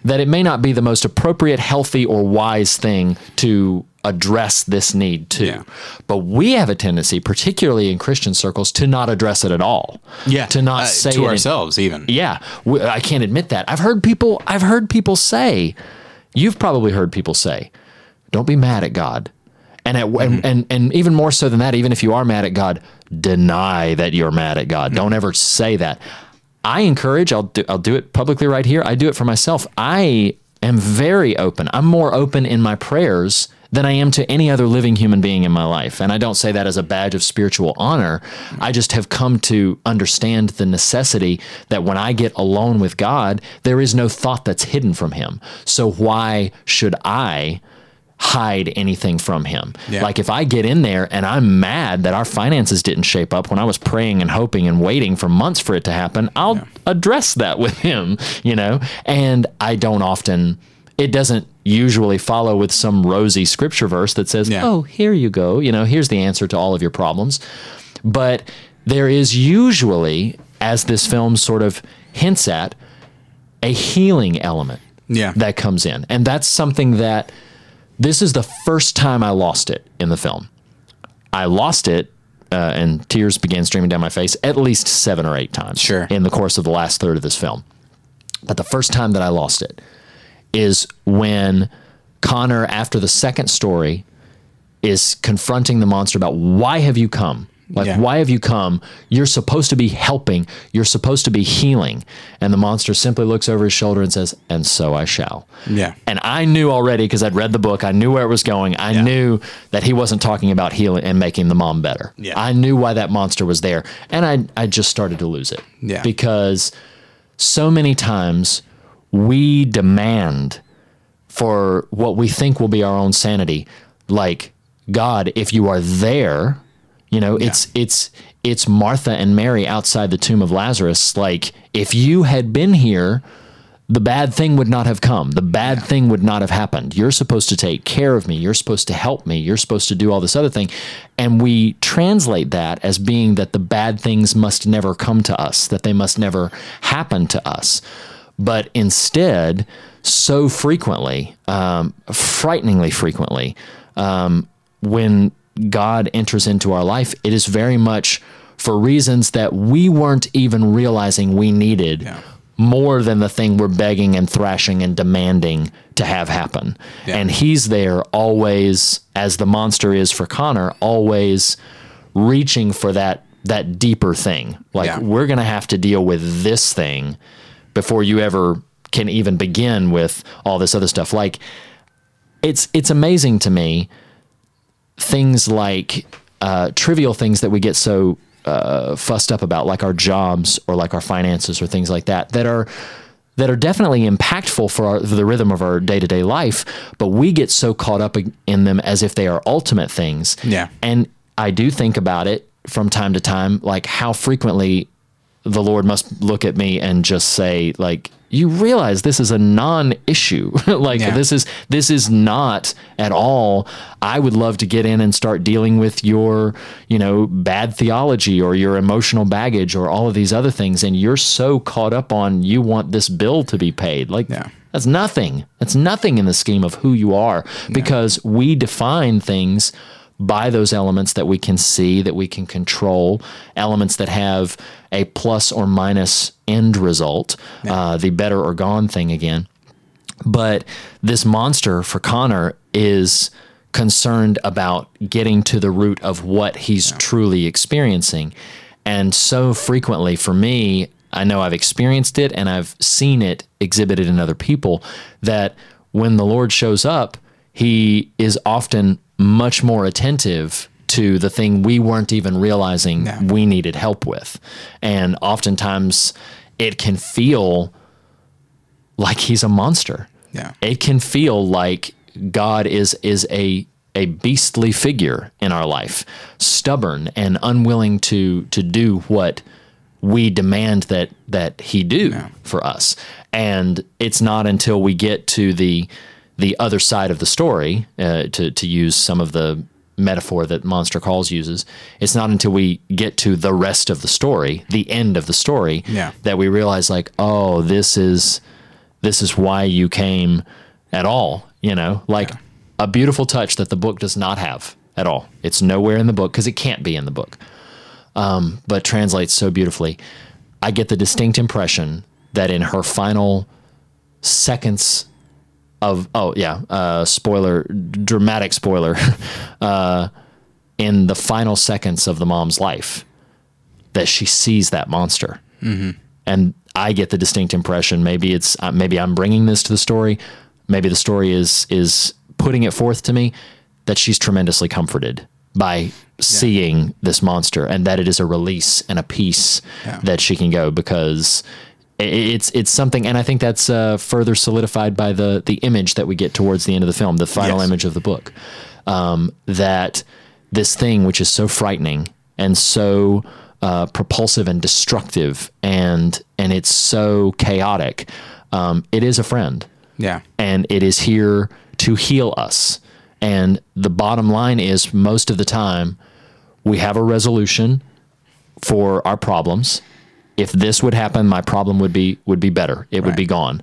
that it may not be the most appropriate, healthy, or wise thing to address this need to. Yeah. But we have a tendency, particularly in Christian circles, to not address it at all. Yeah. To not uh, say to it. To ourselves, even. Yeah. We, I can't admit that. I've heard people, I've heard people say, you've probably heard people say, don't be mad at God. And, at, mm-hmm. and and and even more so than that, even if you are mad at God, deny that you're mad at God. Don't ever say that. I encourage, I'll do, I'll do it publicly right here. I do it for myself. I am very open. I'm more open in my prayers than I am to any other living human being in my life. And I don't say that as a badge of spiritual honor. I just have come to understand the necessity that when I get alone with God, there is no thought that's hidden from him. So why should I hide anything from him? Yeah. Like if I get in there and I'm mad that our finances didn't shape up when I was praying and hoping and waiting for months for it to happen, I'll yeah. address that with him, you know? And I don't often, it doesn't usually follow with some rosy scripture verse that says, yeah. oh, here you go. You know, here's the answer to all of your problems. But there is usually, as this film sort of hints at, a healing element yeah. that comes in. And that's something that, this is the first time I lost it in the film. I lost it, uh, and tears began streaming down my face at least seven or eight times sure. in the course of the last third of this film. But the first time that I lost it is when Connor, after the second story, is confronting the monster about, why have you come? Like, yeah. why have you come? You're supposed to be helping. You're supposed to be healing. And the monster simply looks over his shoulder and says, and so I shall. Yeah. And I knew already, because I'd read the book, I knew where it was going. I yeah. knew that he wasn't talking about healing and making the mom better. Yeah. I knew why that monster was there. And I, I just started to lose it. Yeah. Because so many times we demand for what we think will be our own sanity. Like, God, if you are there... You know, yeah. it's it's it's Martha and Mary outside the tomb of Lazarus. Like, if you had been here, the bad thing would not have come. The bad yeah. thing would not have happened. You're supposed to take care of me. You're supposed to help me. You're supposed to do all this other thing. And we translate that as being that the bad things must never come to us, that they must never happen to us. But instead, so frequently, um, frighteningly frequently, um, when God enters into our life, it is very much for reasons that we weren't even realizing we needed yeah. more than the thing we're begging and thrashing and demanding to have happen. Yeah. And he's there always, as the monster is for Connor, always reaching for that that deeper thing. Like, yeah. we're going to have to deal with this thing before you ever can even begin with all this other stuff. Like, it's it's amazing to me, things like uh, trivial things that we get so uh, fussed up about, like our jobs or like our finances or things like that, that are that are definitely impactful for our, the rhythm of our day-to-day life. But we get so caught up in them as if they are ultimate things. Yeah. And I do think about it from time to time, like how frequently the Lord must look at me and just say, like, you realize this is a non-issue. Like yeah. this is, this is not at all. I would love to get in and start dealing with your, you know, bad theology or your emotional baggage or all of these other things. And you're so caught up on, you want this bill to be paid. Like yeah. that's nothing. That's nothing in the scheme of who you are, because yeah. we define things by those elements that we can see, that we can control, elements that have a plus or minus end result, yeah. uh, the better or gone thing again. But this monster for Connor is concerned about getting to the root of what he's yeah. truly experiencing. And so frequently for me, I know I've experienced it and I've seen it exhibited in other people, that when the Lord shows up, he is often much more attentive to the thing we weren't even realizing no. we needed help with. And oftentimes it can feel like he's a monster. Yeah. It can feel like God is is a a beastly figure in our life, stubborn and unwilling to to do what we demand that that he do no. for us. And it's not until we get to the the other side of the story, uh, to, to use some of the metaphor that Monster Calls uses, it's not until we get to the rest of the story, the end of the story, yeah. that we realize, like, oh, this is, this is why you came at all, you know, like yeah. a beautiful touch that the book does not have at all. It's nowhere in the book, because it can't be in the book, um, but translates so beautifully. I get the distinct impression that in her final seconds of, oh yeah, uh, spoiler, dramatic spoiler, uh, in the final seconds of the mom's life that she sees that monster. Mm-hmm. And I get the distinct impression, maybe it's, uh, maybe I'm bringing this to the story. Maybe the story is, is putting it forth to me, that she's tremendously comforted by yeah. seeing this monster, and that it is a release and a peace yeah. that she can go, because it's, it's something. And I think that's uh, further solidified by the, the image that we get towards the end of the film, the final yes. image of the book, um, that this thing, which is so frightening and so uh, propulsive and destructive, and, and it's so chaotic. Um, it is a friend. Yeah. And it is here to heal us. And the bottom line is, most of the time we have a resolution for our problems. If this would happen, my problem would be, would be better. It right. would be gone.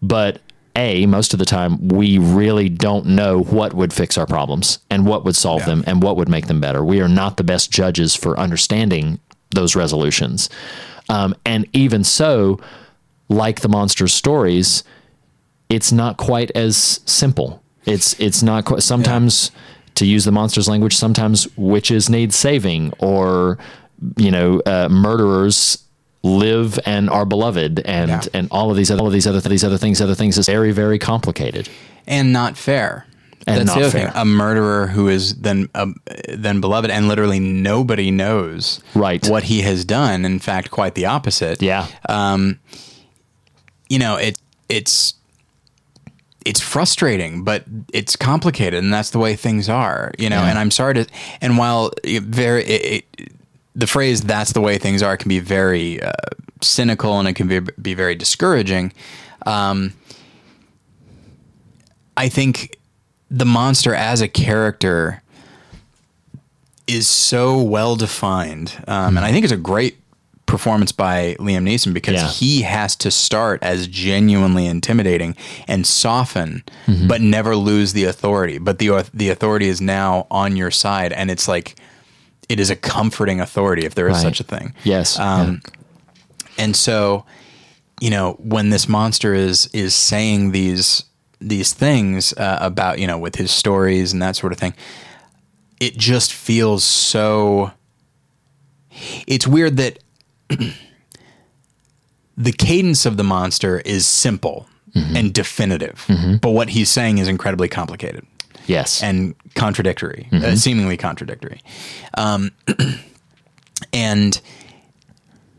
But A, most of the time we really don't know what would fix our problems and what would solve yeah. them and what would make them better. We are not the best judges for understanding those resolutions. Um, and even so, like the monster's stories, it's not quite as simple. It's, it's not quite, sometimes yeah. to use the monster's language, sometimes witches need saving, or, you know, uh, murderers live and are beloved, and, yeah. and all of these other, all of these other, these other things, other things is very, very complicated and not fair. And that's not the other fair. Thing. A murderer who is then, uh, then beloved, and literally nobody knows right. what he has done. In fact, quite the opposite. Yeah. Um, you know, it, it's, it's frustrating, but it's complicated, and that's the way things are, you know, yeah. and I'm sorry to, and while it very, it, it, the phrase "that's the way things are" can be very uh, cynical, and it can be, be very discouraging. Um, I think the monster as a character is so well defined. Um, mm-hmm. And I think it's a great performance by Liam Neeson, because yeah. he has to start as genuinely intimidating and soften, mm-hmm. but never lose the authority. But the the authority is now on your side, and it's like, it is a comforting authority, if there is right. such a thing. Yes. Um, yeah. And so, you know, when this monster is is saying these these things uh, about, you know, with his stories and that sort of thing, it just feels so. It's weird that. The cadence of the monster is simple mm-hmm. and definitive, mm-hmm. but what he's saying is incredibly complicated. Yes. And contradictory, mm-hmm. uh, seemingly contradictory. Um, and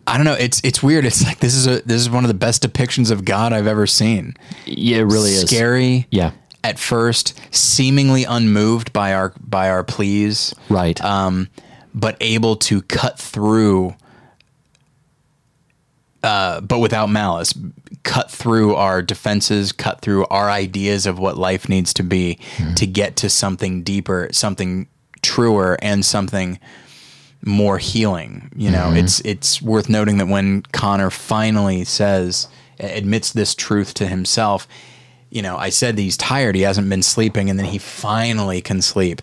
I don't know, it's, it's weird. It's like, this is a, this is one of the best depictions of God I've ever seen. Yeah, it really is. Scary. Yeah. At first, seemingly unmoved by our, by our pleas. Right. Um, but able to cut through, Uh, but without malice, cut through our defenses, cut through our ideas of what life needs to be mm-hmm. to get to something deeper, something truer, and something more healing. You know, mm-hmm. it's, it's worth noting that when Connor finally says, admits this truth to himself, you know, I said that he's tired, he hasn't been sleeping, and then he finally can sleep.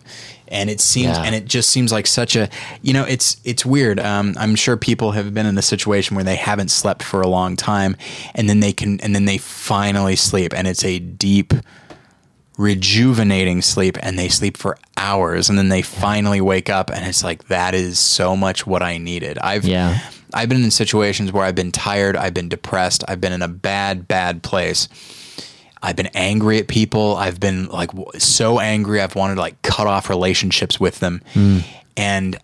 And it seems, yeah. and it just seems like such a, you know, it's, it's weird. Um, I'm sure people have been in a situation where they haven't slept for a long time, and then they can, and then they finally sleep, and it's a deep, rejuvenating sleep, and they sleep for hours, and then they finally wake up, and it's like, that is so much what I needed. I've, yeah. I've been in situations where I've been tired, I've been depressed, I've been in a bad, bad place. I've been angry at people. I've been like so angry. I've wanted to like cut off relationships with them. Mm. And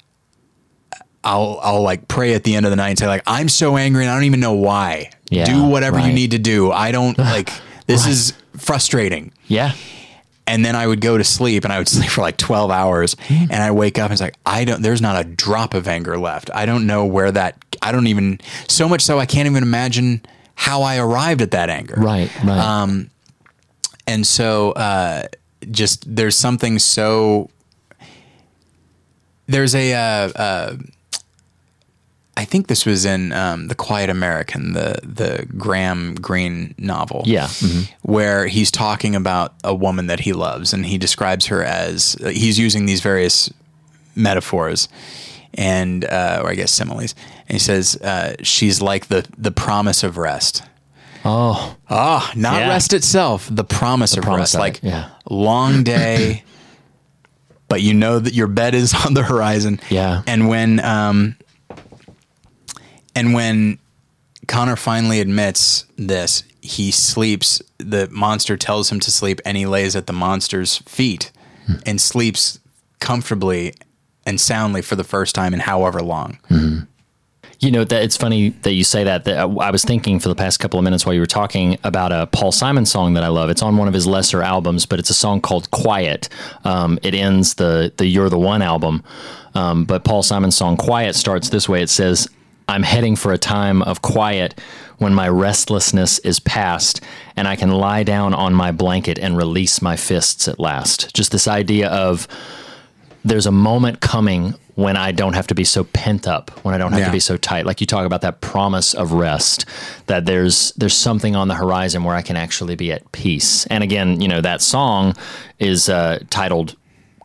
I'll, I'll like pray at the end of the night and say like, I'm so angry and I don't even know why. Yeah, do whatever right. you need to do. I don't like, this right. is frustrating. Yeah. And then I would go to sleep, and I would sleep for like twelve hours, mm. and I wake up and it's like, I don't, there's not a drop of anger left. I don't know where that, I don't even, so much so I can't even imagine how I arrived at that anger. Right. Right. Um, And so, uh, just, there's something so, there's a, uh, uh, I think this was in, um, The Quiet American, the, the Graham Greene novel, yeah, mm-hmm. where he's talking about a woman that he loves, and he describes her as, uh, he's using these various metaphors and, uh, or I guess similes. And he says, uh, she's like the, the promise of rest. Oh, oh, not yeah. rest itself. The promise the of promise rest, of like yeah. long day, but you know that your bed is on the horizon. Yeah. And when, um, and when Connor finally admits this, he sleeps, the monster tells him to sleep, and he lays at the monster's feet hmm. and sleeps comfortably and soundly for the first time in however long. Mm-hmm. You know, that it's funny that you say that, that I was thinking for the past couple of minutes while you were talking about a Paul Simon song that I love. It's on one of his lesser albums, but it's a song called Quiet. Um, it ends the, the You're the One album. Um, but Paul Simon's song Quiet starts this way. It says, I'm heading for a time of quiet when my restlessness is past and I can lie down on my blanket and release my fists at last. Just this idea of there's a moment coming when I don't have to be so pent up, when I don't have yeah. to be so tight. Like you talk about that promise of rest, that there's there's something on the horizon where I can actually be at peace. And again, you know, that song is uh, titled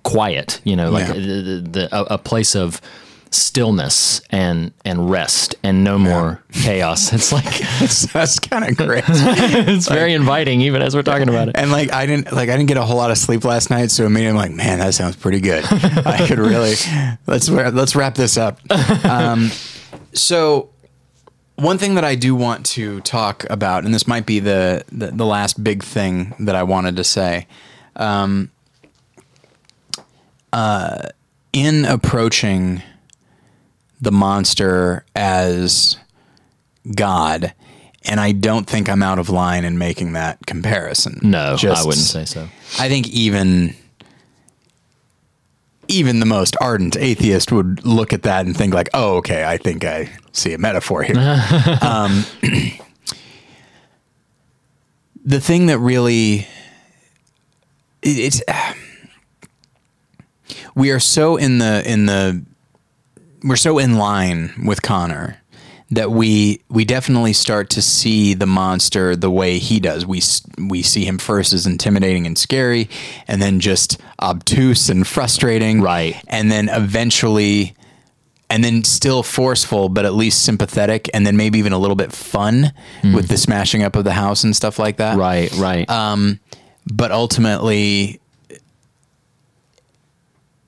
Quiet, you know, like yeah. the, the, a, a place of stillness and, and rest and no more yeah. chaos. It's like, it's, that's kind of great. It's like, very inviting, even as we're talking about it. And like, I didn't, like, I didn't get a whole lot of sleep last night. So immediately I'm like, man, that sounds pretty good. I could really, let's, let's wrap this up. Um, so one thing that I do want to talk about, and this might be the, the, the last big thing that I wanted to say, um, uh, in approaching the monster as God, and I don't think I'm out of line in making that comparison. No, Just, I wouldn't say so. I think even even the most ardent atheist would look at that and think like, oh, okay, I think I see a metaphor here. um, the thing that really... It, it's uh, we are so in the in the... we're so in line with Connor that we we definitely start to see the monster the way he does. We we see him first as intimidating and scary, and then just obtuse and frustrating, right? And then eventually, and then still forceful, but at least sympathetic, and then maybe even a little bit fun mm. with the smashing up of the house and stuff like that. Right, right. Um, but ultimately.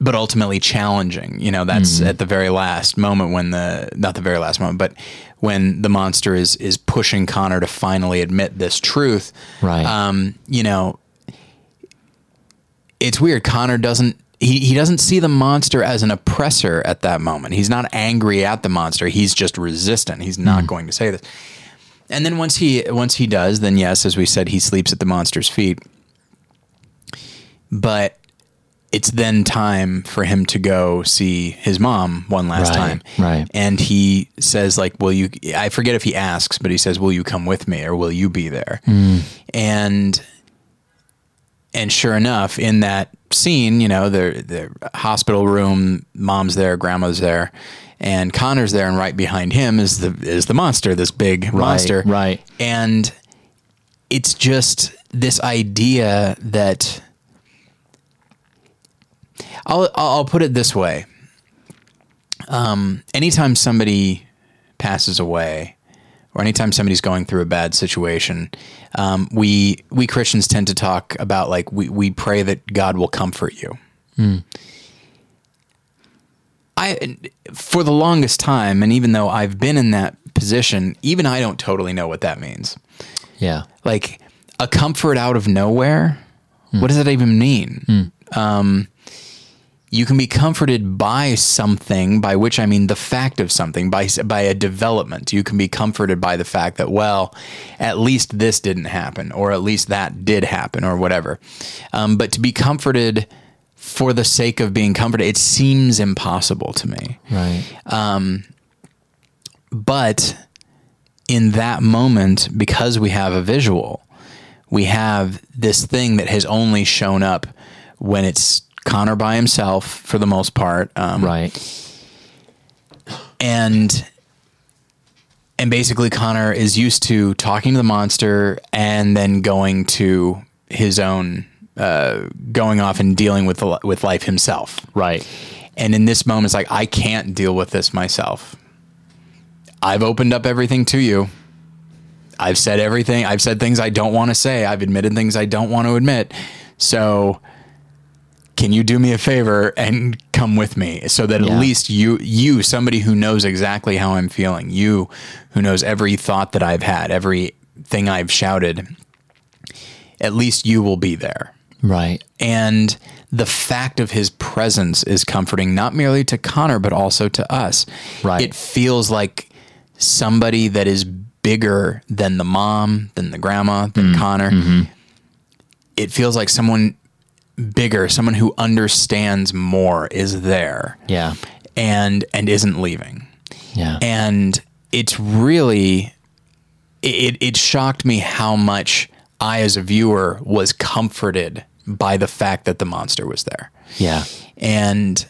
But ultimately challenging, you know, that's mm. at the very last moment when the, not the very last moment, but when the monster is, is pushing Connor to finally admit this truth. Right. Um, you know, it's weird. Connor doesn't, he, he doesn't see the monster as an oppressor at that moment. He's not angry at the monster. He's just resistant. He's not mm. going to say this. And then once he, once he does, then yes, as we said, he sleeps at the monster's feet, but it's then time for him to go see his mom one last right, time. Right. And he says like, will you, I forget if he asks, but he says, will you come with me or will you be there? Mm. And, and sure enough, in that scene, you know, the, the hospital room, mom's there, grandma's there, and Connor's there. And right behind him is the, is the monster, this big right, monster. Right. And it's just this idea that, I'll I'll put it this way. Um, anytime somebody passes away, or anytime somebody's going through a bad situation, um, we we Christians tend to talk about like we we pray that God will comfort you. Mm. I for the longest time, and even though I've been in that position, even I don't totally know what that means. Yeah, like a comfort out of nowhere. Mm. What does that even mean? Mm. Um, You can be comforted by something, by which I mean the fact of something, by by a development. You can be comforted by the fact that, well, at least this didn't happen, or at least that did happen, or whatever. Um, but to be comforted for the sake of being comforted, it seems impossible to me. Right. Um, but in that moment, because we have a visual, we have this thing that has only shown up when it's Connor by himself for the most part. Um, right. And, and basically Connor is used to talking to the monster and then going to his own, uh, going off and dealing with, the, with life himself. Right. And in this moment, it's like, I can't deal with this myself. I've opened up everything to you. I've said everything. I've said things I don't want to say. I've admitted things I don't want to admit. So can you do me a favor and come with me so that yeah. at least you, you, somebody who knows exactly how I'm feeling, you who knows every thought that I've had, every thing I've shouted, at least you will be there. Right. And the fact of his presence is comforting, not merely to Connor, but also to us. Right. It feels like somebody that is bigger than the mom, than the grandma, than mm, Connor. Mm-hmm. It feels like someone bigger, someone who understands more is there. Yeah. And, and isn't leaving. Yeah. And it's really, it, it shocked me how much I, as a viewer, was comforted by the fact that the monster was there. Yeah. And,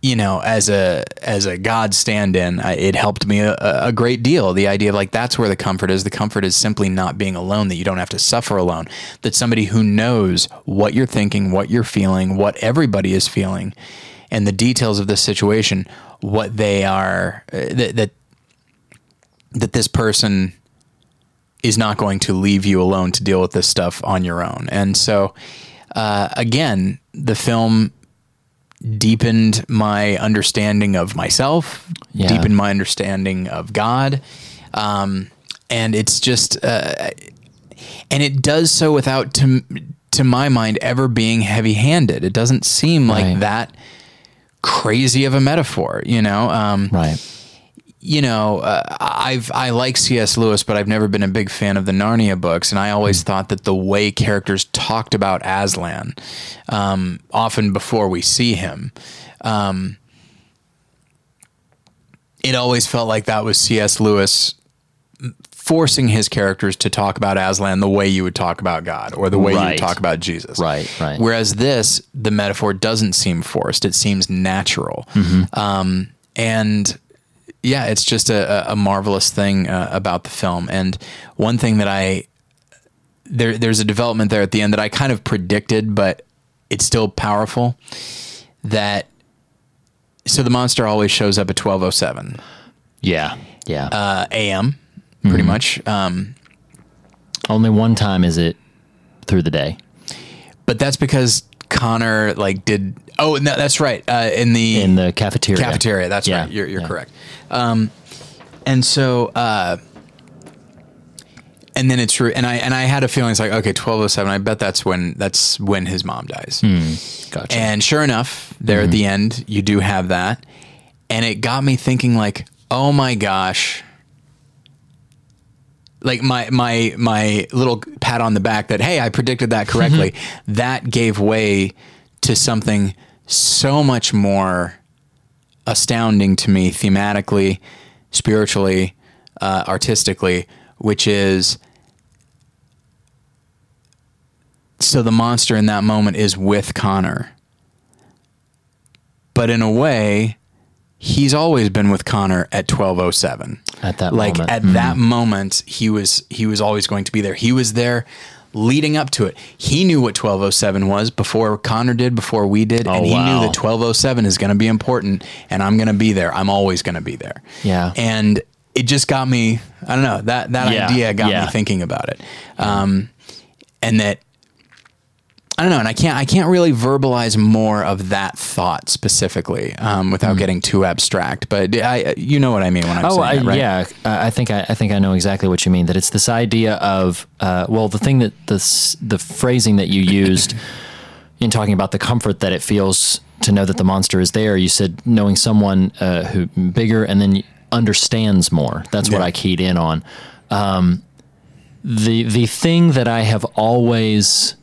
you know, as a, as a God stand-in, I, it helped me a, a great deal. The idea of like, that's where the comfort is. The comfort is simply not being alone, that you don't have to suffer alone, that somebody who knows what you're thinking, what you're feeling, what everybody is feeling, and the details of this situation, what they are, that, that, that this person is not going to leave you alone to deal with this stuff on your own. And so, uh, again, the film deepened my understanding of myself, yeah. deepened my understanding of God. Um, and it's just, uh, and it does so without, to, to my mind, ever being heavy handed. It doesn't seem like right. that crazy of a metaphor, you know? Um, right. You know, uh, I've I like C S. Lewis, but I've never been a big fan of the Narnia books, and I always thought that the way characters talked about Aslan, um, often before we see him, um, it always felt like that was C S. Lewis forcing his characters to talk about Aslan the way you would talk about God, or the way right. you would talk about Jesus. Right, right. Whereas this, the metaphor doesn't seem forced; it seems natural, mm-hmm. um, and. Yeah, it's just a, a marvelous thing uh, about the film. And one thing that I, there, there's a development there at the end that I kind of predicted, but it's still powerful, that, so the monster always shows up at twelve oh seven. Yeah, yeah. Uh, A M, pretty mm-hmm. much. Um, Only one time is it through the day. But that's because Connor, like, did... Oh, no, that's right. Uh, in the in the cafeteria. Cafeteria, that's yeah. right. You're, you're yeah. correct. Um, and so, uh, and then it's true. And I and I had a feeling, it's like, okay, twelve oh seven. I bet that's when that's when his mom dies. Mm, gotcha. And sure enough, there mm. at the end, you do have that. And it got me thinking, like, oh my gosh. Like my my my little pat on the back that, hey, I predicted that correctly. That gave way to something so much more astounding to me thematically, spiritually, uh, artistically, which is, so the monster in that moment is with Connor. But in a way, he's always been with Connor at twelve oh seven. At that like, moment. Like at mm-hmm. that moment, he was he was always going to be there. He was there leading up to it. He knew what twelve oh seven was before Connor did, before we did. Oh, and he wow. knew that twelve oh seven is going to be important, and I'm going to be there. I'm always going to be there. Yeah. And it just got me, I don't know, that, that yeah. idea got yeah. me thinking about it. Um, and that, I don't know. And I can't, I can't really verbalize more of that thought specifically, um, without mm-hmm. getting too abstract, but I, you know what I mean when I'm oh, saying I, that, right? Yeah. I think, I, I think I know exactly what you mean, that it's this idea of, uh, well, the thing that the, the phrasing that you used in talking about the comfort that it feels to know that the monster is there, you said knowing someone, uh, who bigger and then understands more. That's yeah. what I keyed in on. Um, the, the thing that I have always,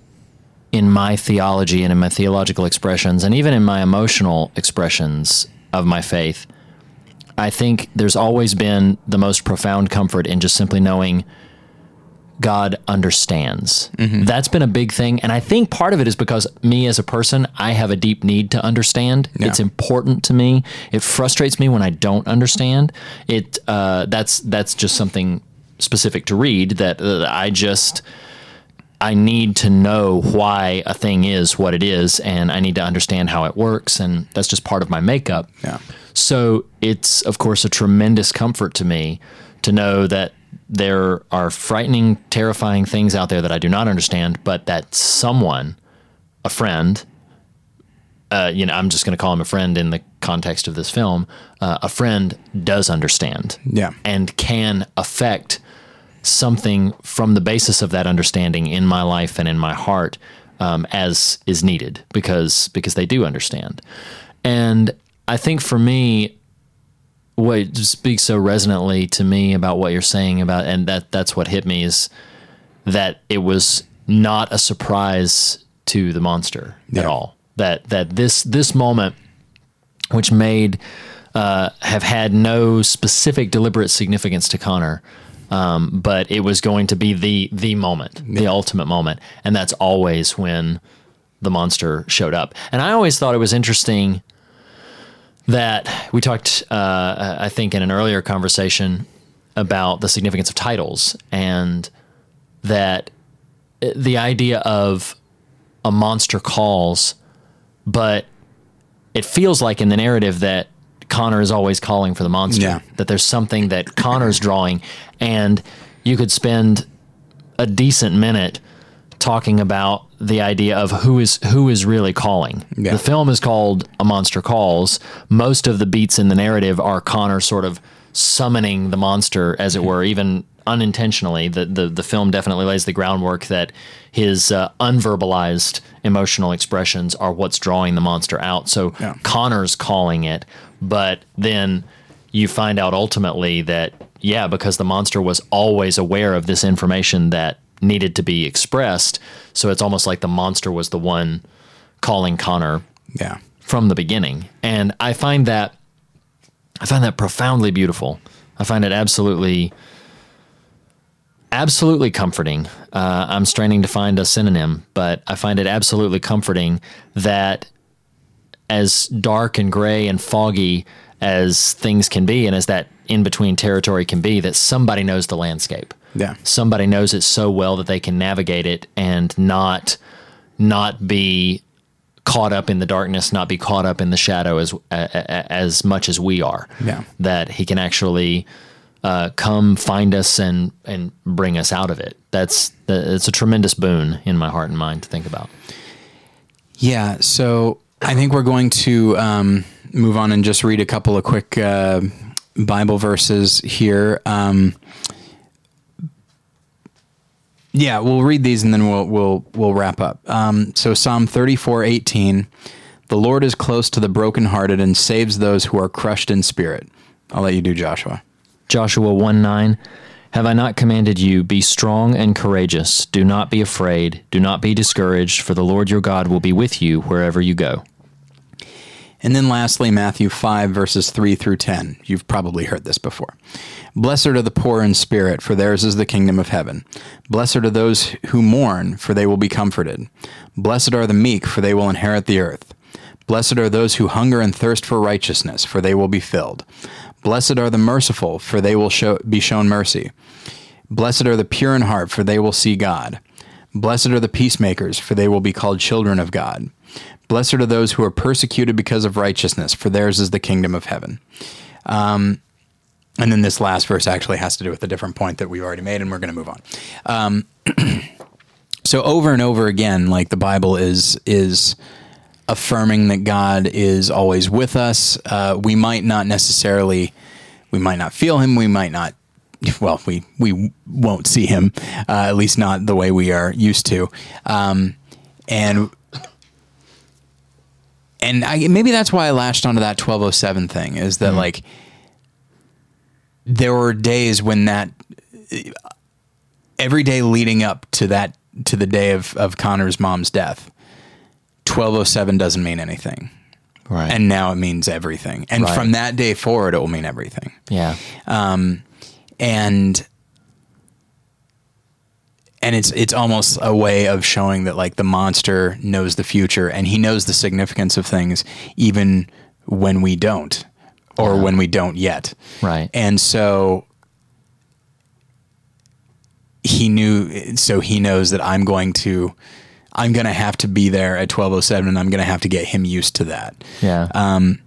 in my theology and in my theological expressions and even in my emotional expressions of my faith, I think there's always been the most profound comfort in just simply knowing God understands. Mm-hmm. That's been a big thing. And I think part of it is because me as a person, I have a deep need to understand. Yeah. It's important to me. It frustrates me when I don't understand it. Uh, that's, that's just something specific to Reed that uh, I just, I need to know why a thing is what it is, and I need to understand how it works, and that's just part of my makeup. Yeah. So it's, of course, a tremendous comfort to me to know that there are frightening, terrifying things out there that I do not understand, but that someone, a friend, uh, you know, I'm just going to call him a friend in the context of this film. Uh, a friend does understand, yeah, and can affect something from the basis of that understanding in my life and in my heart, um, as is needed, because because they do understand. And I think for me, what speaks so resonantly to me about what you're saying about, and that that's what hit me, is that it was not a surprise to the monster yeah. at all. That that this this moment, which made uh, have had no specific deliberate significance to Connor, um, but it was going to be the the moment, yeah. the ultimate moment, and that's always when the monster showed up. And I always thought it was interesting that we talked, uh, I think, in an earlier conversation about the significance of titles, and that the idea of a monster calls, but it feels like in the narrative that Connor is always calling for the monster, yeah. that there's something that Connor's drawing, and you could spend a decent minute talking about the idea of who is who is really calling. Yeah. The film is called A Monster Calls. Most of the beats in the narrative are Connor sort of summoning the monster, as it were, even unintentionally. The the, the film definitely lays the groundwork that his uh, unverbalized emotional expressions are what's drawing the monster out. So yeah. Connor's calling it, but then you find out ultimately that, yeah, because the monster was always aware of this information that needed to be expressed. So it's almost like the monster was the one calling Connor yeah. from the beginning. And I find that, I find that profoundly beautiful. I find it absolutely, absolutely comforting. Uh, I'm straining to find a synonym, but I find it absolutely comforting that as dark and gray and foggy as things can be, and as that in-between territory can be, that somebody knows the landscape. Yeah. Somebody knows it so well that they can navigate it and not not be caught up in the darkness, not be caught up in the shadow as uh, as much as we are. Yeah. That he can actually uh, come find us and and bring us out of it. That's the, it's a tremendous boon in my heart and mind to think about. Yeah, so I think we're going to um, move on and just read a couple of quick uh, Bible verses here. Um Yeah, we'll read these and then we'll we'll we'll wrap up. Um, so Psalm thirty-four eighteen, the Lord is close to the brokenhearted and saves those who are crushed in spirit. I'll let you do Joshua. Joshua one nine, have I not commanded you, be strong and courageous. Do not be afraid. Do not be discouraged, for the Lord your God will be with you wherever you go. And then lastly, Matthew five, verses three through ten. You've probably heard this before. Blessed are the poor in spirit, for theirs is the kingdom of heaven. Blessed are those who mourn, for they will be comforted. Blessed are the meek, for they will inherit the earth. Blessed are those who hunger and thirst for righteousness, for they will be filled. Blessed are the merciful, for they will show, be shown mercy. Blessed are the pure in heart, for they will see God. Blessed are the peacemakers, for they will be called children of God. Blessed are those who are persecuted because of righteousness, for theirs is the kingdom of heaven. Um, and then this last verse actually has to do with a different point that we already made, and we're going to move on. Um, so over and over again, like the Bible is is affirming that God is always with us. Uh, we might not necessarily, we might not feel him, we might not, well, we, we won't see him, uh, at least not the way we are used to. Um, and... And I, maybe that's why I latched onto that twelve oh seven thing, is that mm-hmm. like there were days when that every day leading up to that, to the day of, of Connor's mom's death, twelve oh seven doesn't mean anything. Right. And now it means everything. And right. from that day forward, it will mean everything. Yeah. Um, and, And it's it's almost a way of showing that like the monster knows the future, and he knows the significance of things even when we don't, or yeah. when we don't yet. Right. And so he knew. So he knows that I'm going to, I'm going to have to be there at twelve oh seven, and I'm going to have to get him used to that. Yeah. Um.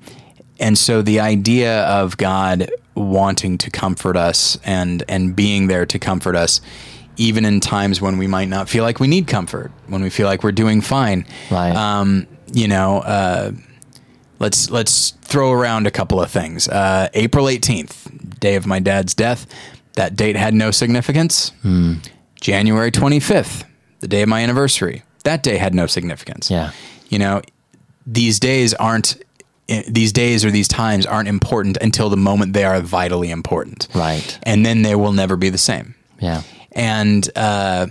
And so the idea of God wanting to comfort us and and being there to comfort us, even in times when we might not feel like we need comfort, when we feel like we're doing fine, right. um, you know, uh, let's let's throw around a couple of things. Uh, April eighteenth, day of my dad's death. That date had no significance. Mm. January twenty-fifth, the day of my anniversary. That day had no significance. Yeah. You know, these days aren't, these days or these times aren't important until the moment they are vitally important. Right. And then they will never be the same. Yeah. And, uh,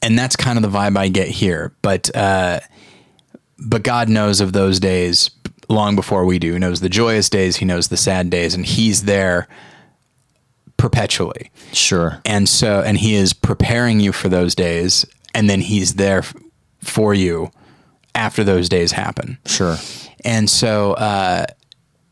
and that's kind of the vibe I get here. But, uh, but God knows of those days long before we do. He knows the joyous days. He knows the sad days, and he's there perpetually. Sure. And so, and he is preparing you for those days, and then he's there f- for you after those days happen. Sure. And so, uh,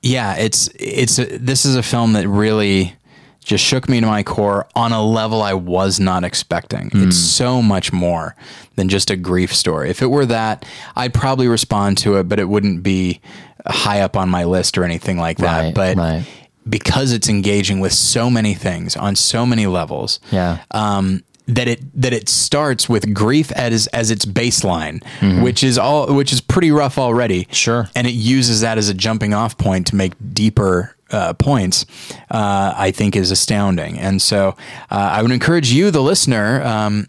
yeah, it's, it's, a, this is a film that really just shook me to my core on a level I was not expecting. Mm. It's so much more than just a grief story. If it were that, I'd probably respond to it, but it wouldn't be high up on my list or anything like that. Right, but right. Because it's engaging with so many things on so many levels, yeah. um, that it, that it starts with grief as, as its baseline, mm-hmm. which is all, which is pretty rough already. Sure. And it uses that as a jumping off point to make deeper Uh, points, uh, I think is astounding. And so uh, I would encourage you, the listener, um,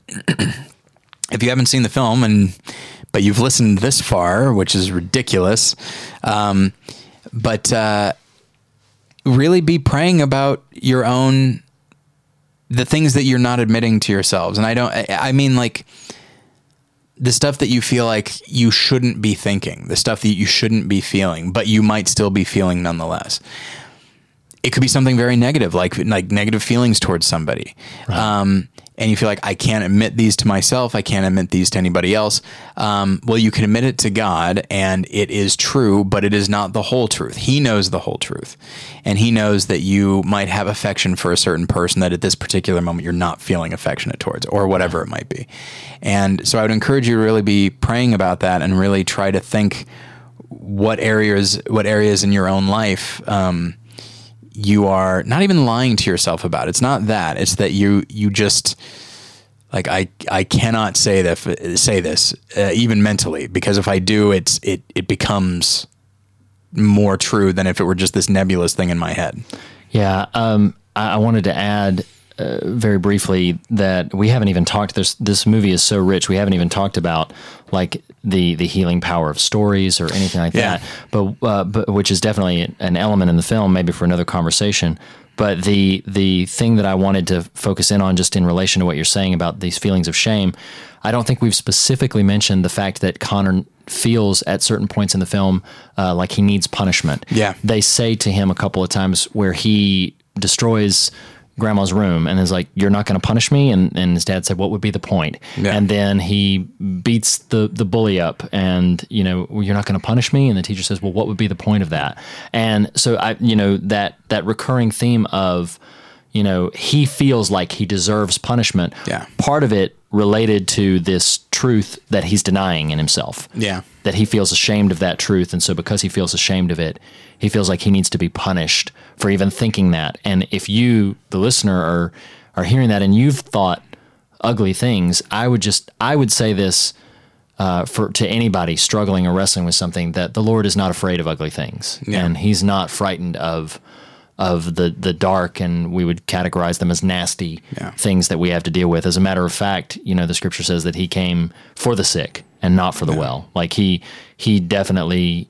if you haven't seen the film, and but you've listened this far, which is ridiculous, um, but uh, really be praying about your own, the things that you're not admitting to yourselves. And I don't, I, I mean like the stuff that you feel like you shouldn't be thinking, the stuff that you shouldn't be feeling, but you might still be feeling nonetheless. It could be something very negative, like like negative feelings towards somebody. Right. Um, and you feel like, I can't admit these to myself. I can't admit these to anybody else. Um, well, you can admit it to God, and it is true, but it is not the whole truth. He knows the whole truth. And he knows that you might have affection for a certain person that at this particular moment you're not feeling affectionate towards, or whatever it might be. And so I would encourage you to really be praying about that and really try to think what areas, what areas in your own life, um, you are not even lying to yourself about. It's not that. It's that you, you just like, I, I cannot say that, say this, uh, even mentally, because if I do, it's, it, it becomes more true than if it were just this nebulous thing in my head. Yeah. Um, I, I wanted to add uh, very briefly that we haven't even talked, this, this movie is so rich. We haven't even talked about like the, the healing power of stories or anything like yeah. that, but, uh, but which is definitely an element in the film, maybe for another conversation. But the, the thing that I wanted to focus in on just in relation to what you're saying about these feelings of shame, I don't think we've specifically mentioned the fact that Connor feels at certain points in the film, uh, like he needs punishment. Yeah. They say to him a couple of times where he destroys grandma's room and is like, you're not going to punish me. And, and his dad said, what would be the point? Yeah. And then he beats the, the bully up and, you know, well, you're not going to punish me. And the teacher says, well, what would be the point of that? And so I, you know, that, that recurring theme of, you know, he feels like he deserves punishment. Yeah. Part of it related to this truth that he's denying in himself. Yeah. That he feels ashamed of that truth. And so because he feels ashamed of it, he feels like he needs to be punished for even thinking that. And if you, the listener, are, are hearing that and you've thought ugly things, I would just, I would say this uh, for to anybody struggling or wrestling with something, that the Lord is not afraid of ugly things. Yeah. And he's not frightened of of the, the dark, and we would categorize them as nasty yeah. things that we have to deal with. As a matter of fact, you know, the scripture says that he came for the sick and not for the yeah. well. Like he, he definitely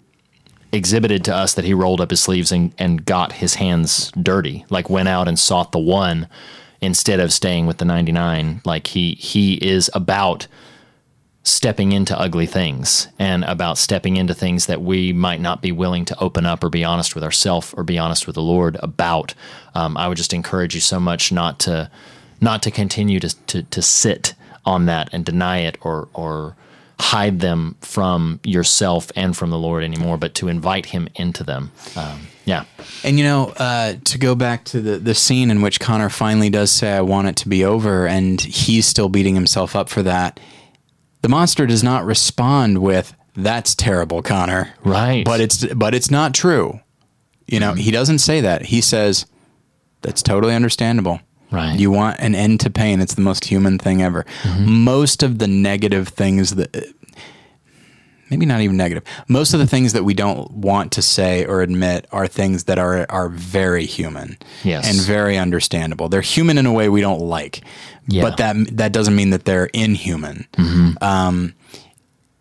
exhibited to us that he rolled up his sleeves and, and got his hands dirty, like went out and sought the one instead of staying with the ninety-nine. Like he, he is about stepping into ugly things and about stepping into things that we might not be willing to open up or be honest with ourselves or be honest with the Lord about. Um, I would just encourage you so much not to, not to continue to, to, to sit on that and deny it or, or hide them from yourself and from the Lord anymore, but to invite him into them. Um, yeah. And, you know, uh, to go back to the, the scene in which Connor finally does say, I want it to be over, and he's still beating himself up for that. The monster does not respond with, that's terrible, Connor. Right. But it's, but it's not true. You know, he doesn't say that. He says, that's totally understandable. Right. You want an end to pain. It's the most human thing ever. Mm-hmm. Most of the negative things that, maybe not even negative. Most of the things that we don't want to say or admit are things that are are very human, yes, and very understandable. They're human in a way we don't like, yeah, but that that doesn't mean that they're inhuman. Mm-hmm. Um,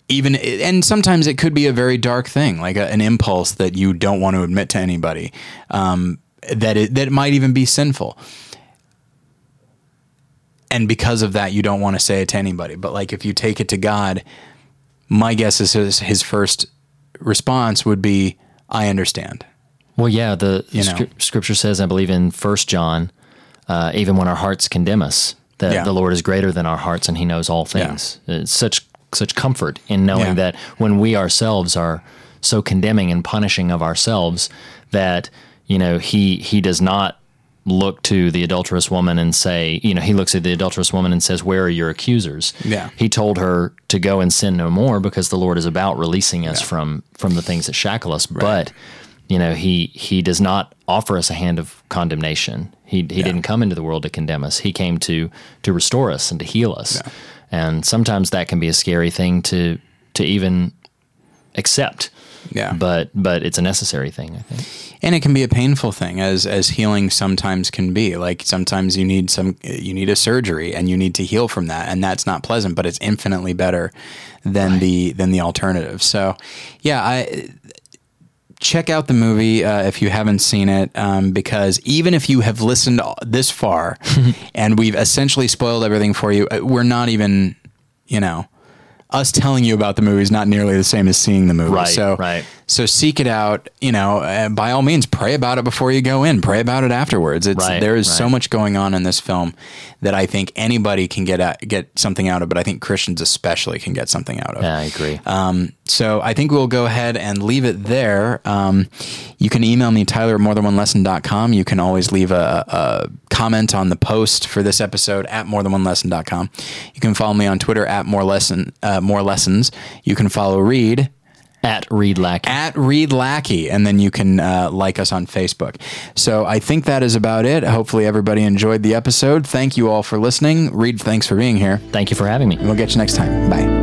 even and sometimes it could be a very dark thing, like a, an impulse that you don't want to admit to anybody, um, that it, that it might even be sinful. And because of that, you don't want to say it to anybody. But like, if you take it to God, my guess is his, his first response would be, I understand. Well, yeah, the you know? scr- scripture says, I believe in First John, uh, even when our hearts condemn us, that yeah. the Lord is greater than our hearts and he knows all things. Yeah. It's such, such comfort in knowing yeah. that when we ourselves are so condemning and punishing of ourselves, that, you know, he, he does not look to the adulterous woman and say, you know, he looks at the adulterous woman and says, where are your accusers? Yeah. He told her to go and sin no more because the Lord is about releasing us yeah. from, from the things that shackle us. Right. But, you know, he, he does not offer us a hand of condemnation. He he yeah. didn't come into the world to condemn us. He came to, to restore us and to heal us. Yeah. And sometimes that can be a scary thing to, to even accept. Yeah. But but it's a necessary thing, I think. And it can be a painful thing, as as healing sometimes can be. Like sometimes you need some you need a surgery and you need to heal from that, and that's not pleasant, but it's infinitely better than right. the than the alternative. So, yeah, I check out the movie uh, if you haven't seen it, um, because even if you have listened this far and we've essentially spoiled everything for you, we're not even, you know, us telling you about the movie is not nearly the same as seeing the movie. Right, so, right. so seek it out, you know, and by all means, pray about it before you go in, pray about it afterwards. It's, right, there is right. so much going on in this film that I think anybody can get out, get something out of, but I think Christians especially can get something out of. Yeah, I agree. Um, so I think we'll go ahead and leave it there. Um, you can email me, Tyler at more than one lesson dot com. You can always leave a, a comment on the post for this episode at more than one lesson dot com. You can follow me on Twitter at more lesson, uh, more lessons. You can follow Reed at Reed Lackey at Reed Lackey. And then you can uh, like us on Facebook. So I think that is about it. Hopefully everybody enjoyed the episode. Thank you all for listening. Reed, thanks for being here. Thank you for having me. And we'll get you next time. Bye.